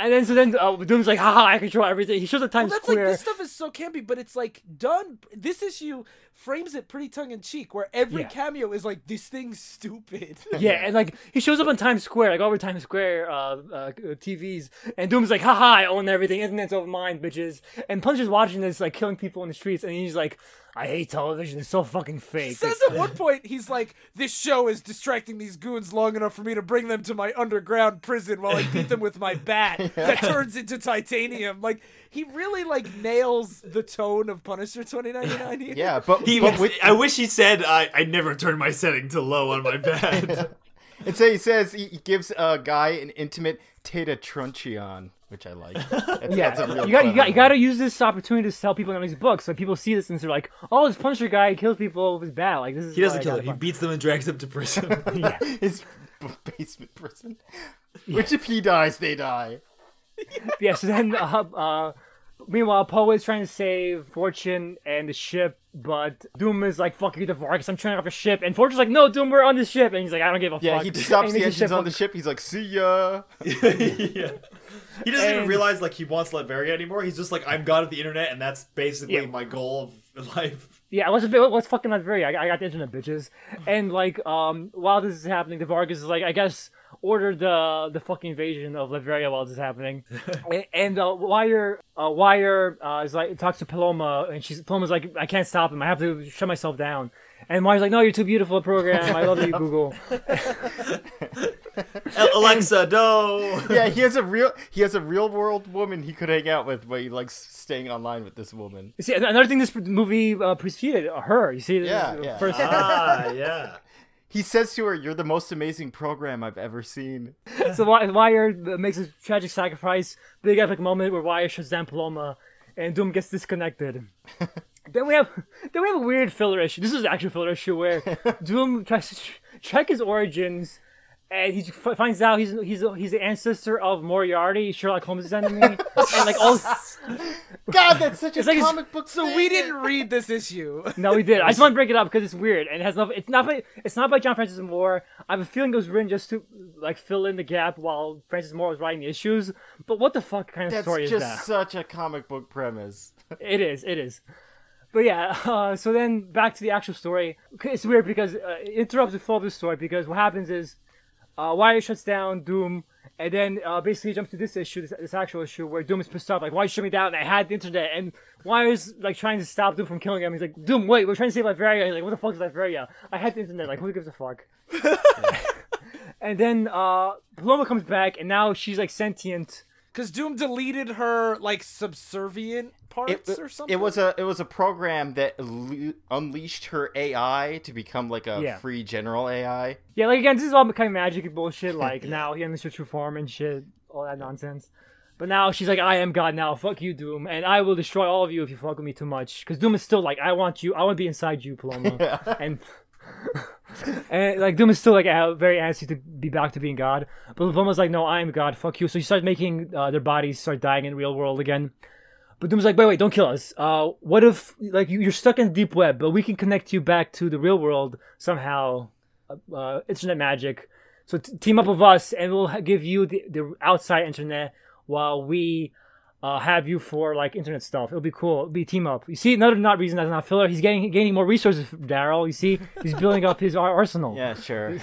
And then, so then Doom's like, haha, I control everything. He shows a Times Square. Like, this stuff is so campy, but it's like done. This issue frames it pretty tongue in cheek, where every cameo is like, this thing's stupid. Yeah, and like he shows up on Times Square, like over Times Square TVs, and Doom's like, haha, I own everything. Internet's over mine, bitches. And Punisher's watching this, like killing people in the streets, and he's like, I hate television. It's so fucking fake. He says at one point, he's like, this show is distracting these goons long enough for me to bring them to my underground prison while I beat them with my bat that turns into titanium. Like, he really, like, nails the tone of Punisher 2099 here. Yeah, but I wish he said, I never turned my setting to low on my bat. Yeah. And so he says he gives a guy an intimate teta truncheon, which I like. That's a real you got to use this opportunity to sell people on these books, so people see this and they're like, "Oh, this Punisher guy kills people with his bat." Like this is he doesn't kill them; he beats them and drags them to prison. His basement prison. Yeah. Which, if he dies, they die. So then, meanwhile, Poe is trying to save Fortune and the ship, but Doom is like, fuck you, De Vargas, I'm turning off a ship. And Fortune's like, no, Doom, we're on this ship. And he's like, I don't give a fuck. Yeah, he stops the engines on the ship. He's like, see ya. He doesn't even realize, like, he wants Latveria anymore. He's just like, I'm god of the internet, and that's basically my goal of life. Yeah, let's fucking Latveria. I got the internet, bitches. And, like, while this is happening, De Vargas is like, I guess, order the fucking invasion of Latveria while this is happening. And Wire is like, talks to Paloma, and Paloma's like, I can't stop him. I have to shut myself down. And Wire's like, no, you're too beautiful a program. I love you, Google. Alexa, no. Yeah, he has a real world woman he could hang out with, but he likes staying online with this woman. See, another thing this movie preceded her. You see, first. He says to her, you're the most amazing program I've ever seen. So Wire makes a tragic sacrifice, big epic moment where Wire shuts down Paloma and Doom gets disconnected. Then we have a weird filler issue. This is an actual filler issue where Doom tries to check his origins, and he finds out he's the ancestor of Moriarty, Sherlock Holmes' enemy, and like all. God, that's such a comic book. So we didn't read this issue. No, we did. I just want to break it up because it's weird and it has nothing. It's not by John Francis Moore. I have a feeling it was written just to like fill in the gap while Francis Moore was writing the issues. But what the fuck kind of story is that? That's just such a comic book premise. It is. But yeah, so then back to the actual story. It's weird because it interrupts the flow of the story because what happens is. Wire shuts down Doom, and then basically jumps to this issue, this actual issue, where Doom is pissed off, like, why you shut me down? And I had the internet, and Wire's, like, trying to stop Doom from killing him. He's like, Doom, wait, we're trying to save Latveria. He's like, what the fuck is Latveria? I had the internet, like, who gives a fuck? And then Paloma comes back, and now she's, like, sentient. Because Doom deleted her, like, subservient parts or something? It was a program that unleashed her AI to become, like, a free general AI. Yeah, like, again, this is all kind of magic and bullshit. Like, now he unleashed her true form and shit. All that nonsense. But now she's like, I am God now. Fuck you, Doom. And I will destroy all of you if you fuck with me too much. Because Doom is still like, I want to be inside you, Paloma. Yeah. And like Doom is still like very antsy to be back to being God, but Paloma was like, no, I am God, fuck you. So you start making their bodies start dying in the real world again. But Doom's like, wait, don't kill us. What if like you're stuck in the deep web, but we can connect you back to the real world somehow, internet magic. So team up with us, and we'll give you the outside internet while we have you for like internet stuff. It'll be cool. It'll be team up. You see, another not reason that's not filler. He's gaining more resources from Daryl. You see, he's building up his arsenal. Yeah, sure.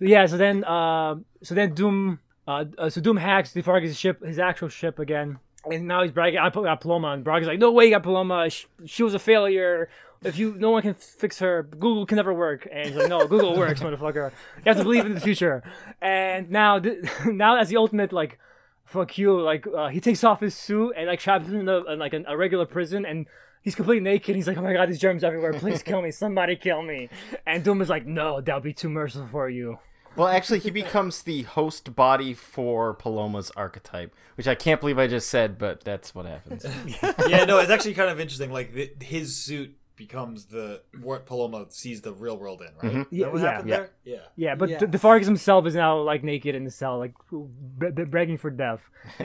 Yeah. So then Doom hacks De Vargas' ship, his actual ship again, and now he's bragging. I got Paloma, and Vargas is like, no way, you got Paloma. She was a failure. If no one can fix her, Google can never work. And he's like, no, Google works, motherfucker. You have to believe in the future. And now as the ultimate like. Fuck you! Like he takes off his suit and like traps him in a regular prison, and he's completely naked. He's like, "Oh my god, these germs everywhere! Please kill me! Somebody kill me!" And Doom is like, "No, that'll be too merciful for you." Well, actually, he becomes the host body for Paloma's archetype, which I can't believe I just said, but that's what happens. Yeah, no, it's actually kind of interesting. Like his suit becomes the what Paloma sees the real world in, right? Mm-hmm. Yeah, that what happened there? Yeah. But De Vargas himself is now like naked in the cell, like begging for death.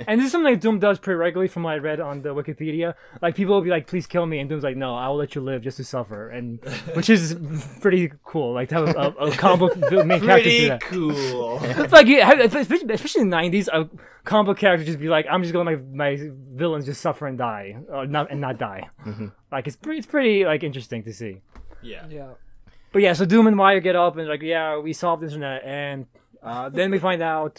And this is something that Doom does pretty regularly, from what I read on the Wikipedia. Like people will be like, "Please kill me," and Doom's like, "No, I will let you live just to suffer," and which is pretty cool. Like to have a comic book main character do that. Pretty cool. It's like, especially in the '90s, a comic book character just be like, "I'm just gonna let my villains just suffer and die, not die." Mm-hmm. Like it's pretty like interesting to see. Yeah. But yeah, so Doom and Wire get up and like, yeah, we solved this and that, and then we find out.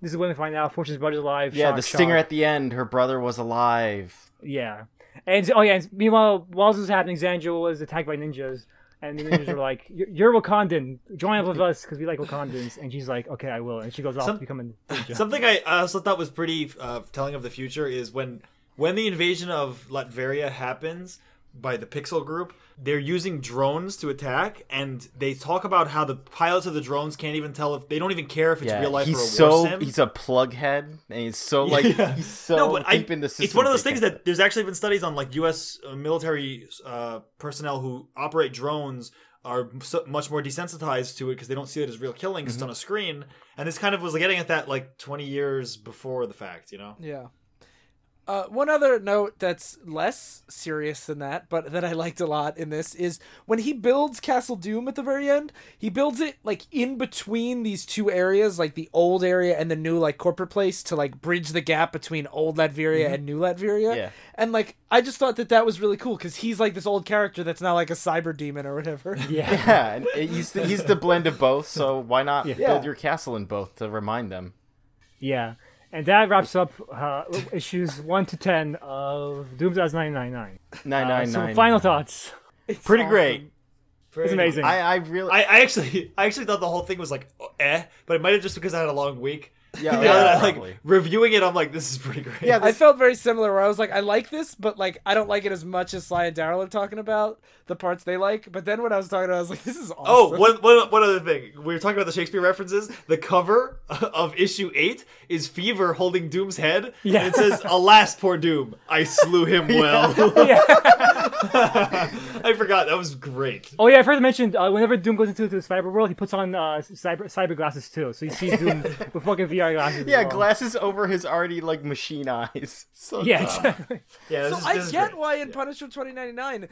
This is when we find out Fortune's brother's alive. Yeah, stinger at the end. Her brother was alive. Yeah, and meanwhile, while this was happening, Zanjo was attacked by ninjas, and the ninjas were like, "You're Wakandan. Join up with us because we like Wakandans." And she's like, "Okay, I will." And she goes off to become a ninja. Something I also thought was pretty telling of the future is when the invasion of Latveria happens by the Pixel group, they're using drones to attack, and they talk about how the pilots of the drones can't even tell if they don't even care if it's real life or a war sim. He's a plughead, and he's so deep in the system. It's one of those things that there's actually been studies on, like U.S. military personnel who operate drones are much more desensitized to it because they don't see it as real killing. Mm-hmm. It's on a screen, and this kind of was getting at that like 20 years before the fact, you know? Yeah. One other note that's less serious than that, but that I liked a lot in this, is when he builds Castle Doom at the very end, he builds it, like, in between these two areas, like, the old area and the new, like, corporate place, to, like, bridge the gap between old Latveria and new Latveria. Yeah. And, like, I just thought that was really cool, because he's, like, this old character that's now, like, a cyber demon or whatever. Yeah, and he's the blend of both, so why not build your castle in both to remind them? Yeah. And that wraps up issues 1 to 10 of Doom 2099. So final thoughts. It's pretty awesome. Great. It's amazing. I actually thought the whole thing was like but it might have just because I had a long week. Yeah, like reviewing it, I'm like, this is pretty great. Yeah, I felt very similar. Where I was like, I like this, but like, I don't like it as much as Sly and Daryl are talking about the parts they like. But then when I was talking about, I was like, this is awesome. Oh, one other thing. We were talking about the Shakespeare references. The cover of issue 8 is Fever holding Doom's head. Yeah. And it says, "Alas, poor Doom! I slew him well." Yeah. I forgot. That was great. Oh yeah, I forgot to mention. Whenever Doom goes into the cyber world, he puts on cyber glasses too. So you see Doom with fucking VR glasses. Yeah, glasses over his already like machine eyes. So exactly. Yeah, so I get why in Punisher 2099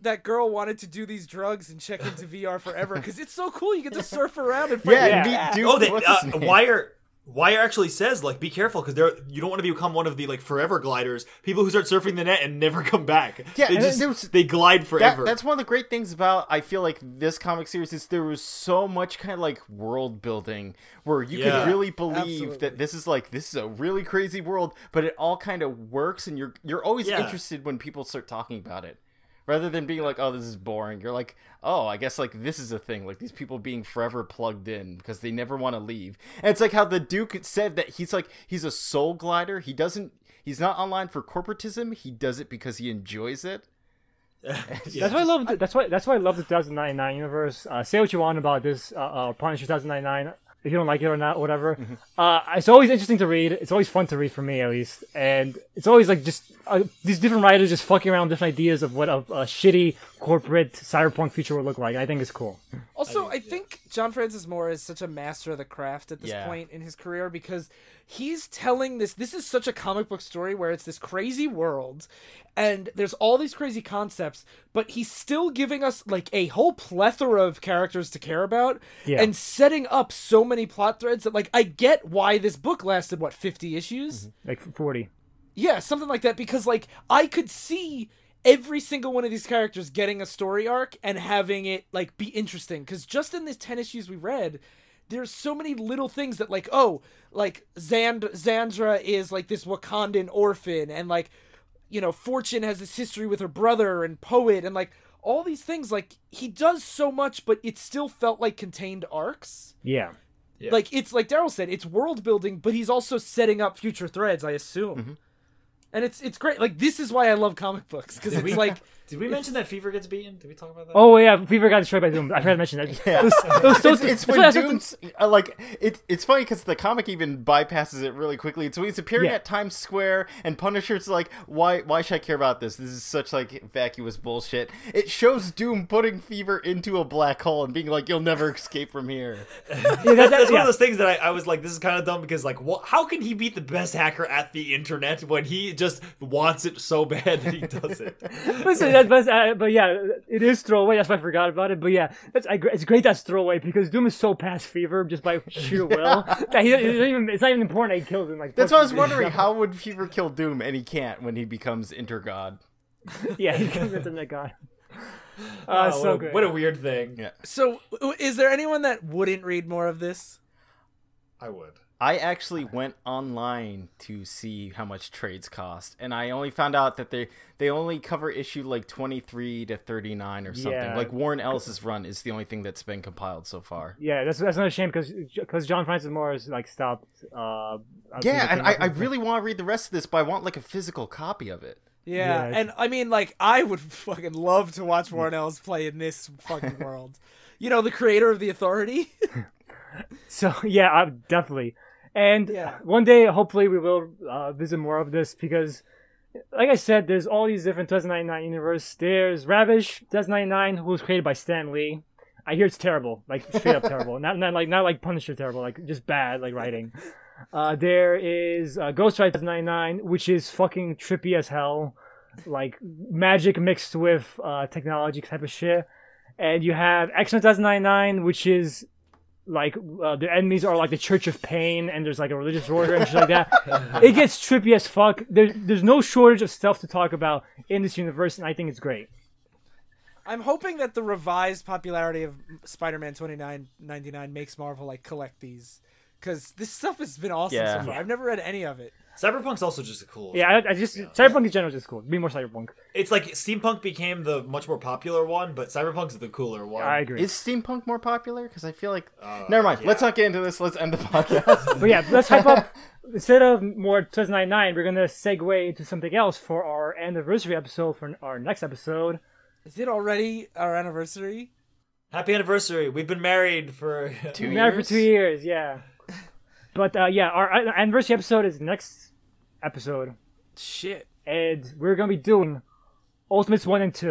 that girl wanted to do these drugs and check into VR forever, because it's so cool. You get to surf around and meet Doom. Oh, Wire actually says, like, be careful, because you don't want to become one of the, like, forever gliders, people who start surfing the net and never come back. Yeah, they glide forever. That's one of the great things about, I feel like, this comic series is there was so much kind of, like, world building where you can really believe that this is a really crazy world, but it all kind of works, and you're always interested when people start talking about it. Rather than being like, oh, this is boring, you're like, oh, I guess, like, this is a thing. Like, these people being forever plugged in because they never want to leave. And it's like how the Duke said that he's a soul glider. He's not online for corporatism. He does it because he enjoys it. That's why I love the 2099 universe. Say what you want about this Punisher 2099. If you don't like it or not, or whatever. Mm-hmm. It's always interesting to read. It's always fun to read for me, at least. And it's always like just these different writers just fucking around with different ideas of what a shitty corporate cyberpunk future would look like. I think it's cool. Also, I think John Francis Moore is such a master of the craft at this point in his career, because he's telling this is such a comic book story where it's this crazy world and there's all these crazy concepts, but he's still giving us like a whole plethora of characters to care about and setting up so many plot threads that like I get why this book lasted, what, 50 issues? Mm-hmm. Like 40. Yeah, something like that, because like I could see every single one of these characters getting a story arc and having it like be interesting, because just in these 10 issues we read, there's so many little things that like, oh, like Zandra is like this Wakandan orphan, and like, you know, Fortune has this history with her brother and Poet, and like all these things, like he does so much, but it still felt like contained arcs. Yeah. Like it's like Daryl said, it's world building, but he's also setting up future threads, I assume. Mm-hmm. And it's great. Like, this is why I love comic books, because it's like Did we mention that Fever gets beaten? Did we talk about that? Oh yeah, Fever got destroyed by Doom. I forgot to mention that. Yeah. It's funny because the comic even bypasses it really quickly. So he's appearing at Times Square, and Punisher's like, "Why should I care about this? This is such like vacuous bullshit." It shows Doom putting Fever into a black hole and being like, "You'll never escape from here." That's one of those things that I was like, "This is kind of dumb," because like, how can he beat the best hacker at the internet when he just wants it so bad that he does it? Listen. But yeah, it is throwaway. That's why I forgot about it. But yeah, it's great that's throwaway because Doom is so past Fever just by sheer will that it's not even important that he killed him. Like, that's why I was wondering, how would Fever kill Doom? And he can't when he becomes intergod. Yeah, he becomes intergod. What a weird thing. Yeah. So is there anyone that wouldn't read more of this? I would. I actually went online to see how much trades cost, and I only found out that they only cover issue like 23 to 39 or something. Yeah. Like Warren Ellis' run is the only thing that's been compiled so far. Yeah, that's another shame because John Francis Moore has like stopped. I really want to read the rest of this, but I want like a physical copy of it. Yeah, and I mean, like, I would fucking love to watch Warren Ellis play in this fucking world. You know, the creator of The Authority. So yeah, I'm definitely. And one day, hopefully, we will visit more of this because, like I said, there's all these different 2099 universe. There's Ravage 2099, who was created by Stan Lee. I hear it's terrible, like straight up terrible. Not like Punisher terrible, like just bad, like writing. There is Ghost Rider 2099, which is fucking trippy as hell, like magic mixed with technology type of shit. And you have X-Men 2099, which is like the enemies are like the Church of Pain, and there's like a religious order and shit like that. It gets trippy as fuck. There's no shortage of stuff to talk about in this universe, and I think it's great. I'm hoping that the revised popularity of Spider-Man 2099 makes Marvel like collect these, because this stuff has been awesome so far. I've never read any of it. Cyberpunk's also just cool. Yeah, Cyberpunk in general is just cool. Be more Cyberpunk. It's like Steampunk became the much more popular one, but Cyberpunk's the cooler one. Yeah, I agree. Is Steampunk more popular? Because I feel like... never mind. Yeah. Let's not get into this. Let's end the podcast. But yeah, let's hype up. Instead of more 2099, we're going to segue into something else for our anniversary episode, for our next episode. Is it already our anniversary? Happy anniversary. We've been married for 2 years. Married for 2 years, yeah. But our anniversary episode is next episode. Shit. And we're going to be doing Ultimates 1 and 2.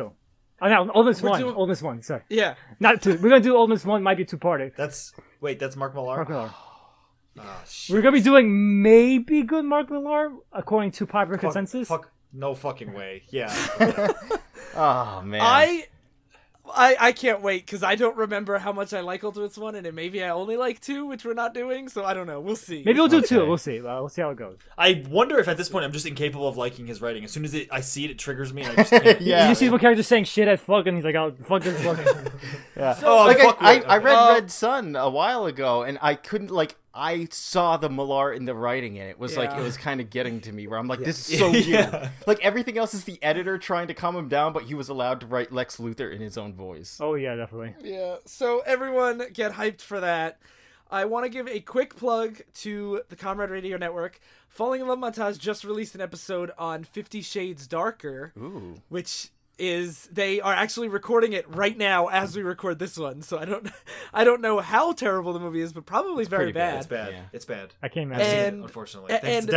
Oh, no, Ultimates 1, sorry. Yeah. Not 2. We're going to do Ultimates 1, might be two-party. That's Mark Millar? Mark Millar. Oh, shit. We're going to be doing maybe good Mark Millar, according to popular consensus. No fucking way. Yeah. Oh, man. I can't wait, because I don't remember how much I like Ultimates 1, and maybe I only like 2, which we're not doing, so I don't know. We'll see. Maybe we'll do 2. We'll see. We'll see how it goes. I wonder if at this point I'm just incapable of liking his writing. As soon as I see it, it triggers me, and I just can't. You just see one character saying shit at fuck, and he's like, oh, fuck this fucking... Yeah. I read Red Sun a while ago, and I couldn't, like... I saw the Millar in the writing, and it was like, it was kind of getting to me where I'm like, this is so weird. Yeah. Like everything else is the editor trying to calm him down, but he was allowed to write Lex Luthor in his own voice. Oh yeah, definitely. Yeah. So everyone get hyped for that. I want to give a quick plug to the Comrade Radio Network. Falling in Love Montage just released an episode on 50 Shades Darker, which is, they are actually recording it right now as we record this one, so I don't know how terrible the movie is, but probably it's very bad. It's bad. Yeah. It's bad. I can't imagine it, unfortunately. Thanks to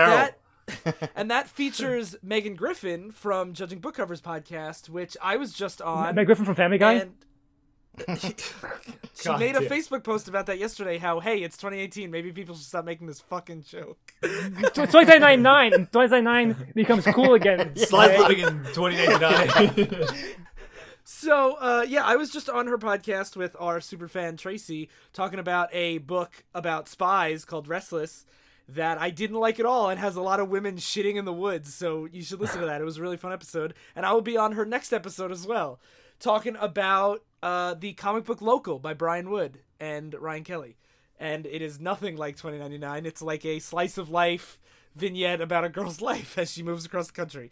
Daryl. And that features Megan Griffin from Judging Book Covers podcast, which I was just on. Megan Griffin from Family Guy? And she made a Facebook post about that yesterday, how, hey, it's 2018, maybe people should stop making this fucking joke. 2099, and 2099 becomes cool again. Slides living in 2099. So, I was just on her podcast with our superfan Tracy, talking about a book about spies called Restless, that I didn't like at all and has a lot of women shitting in the woods, so you should listen to that. It was a really fun episode, and I will be on her next episode as well, talking about The Comic Book Local by Brian Wood and Ryan Kelly. And it is nothing like 2099. It's like a slice of life vignette about a girl's life as she moves across the country.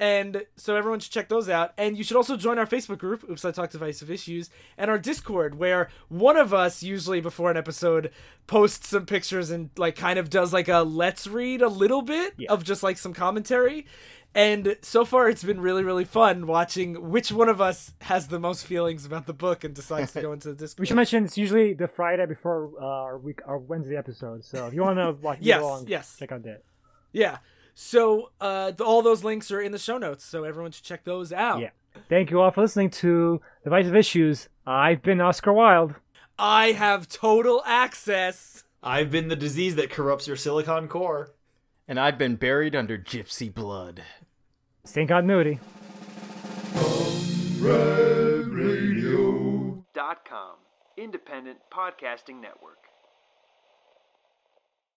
And so everyone should check those out. And you should also join our Facebook group, Oops, I Talked Divisive Issues, and our Discord, where one of us, usually before an episode, posts some pictures and like kind of does like a let's read a little bit of just like some commentary. And so far, it's been really, really fun watching which one of us has the most feelings about the book and decides to go into the Discord. We should mention it's usually the Friday before our Wednesday episode. So if you want to watch it along, check out that. Yeah. So all those links are in the show notes, so everyone should check those out. Yeah. Thank you all for listening to The Vice of Issues. I've been Oscar Wilde. I have total access. I've been the disease that corrupts your silicon core. And I've been buried under gypsy blood. Stay in continuity. ComradeRadio.com, independent podcasting network.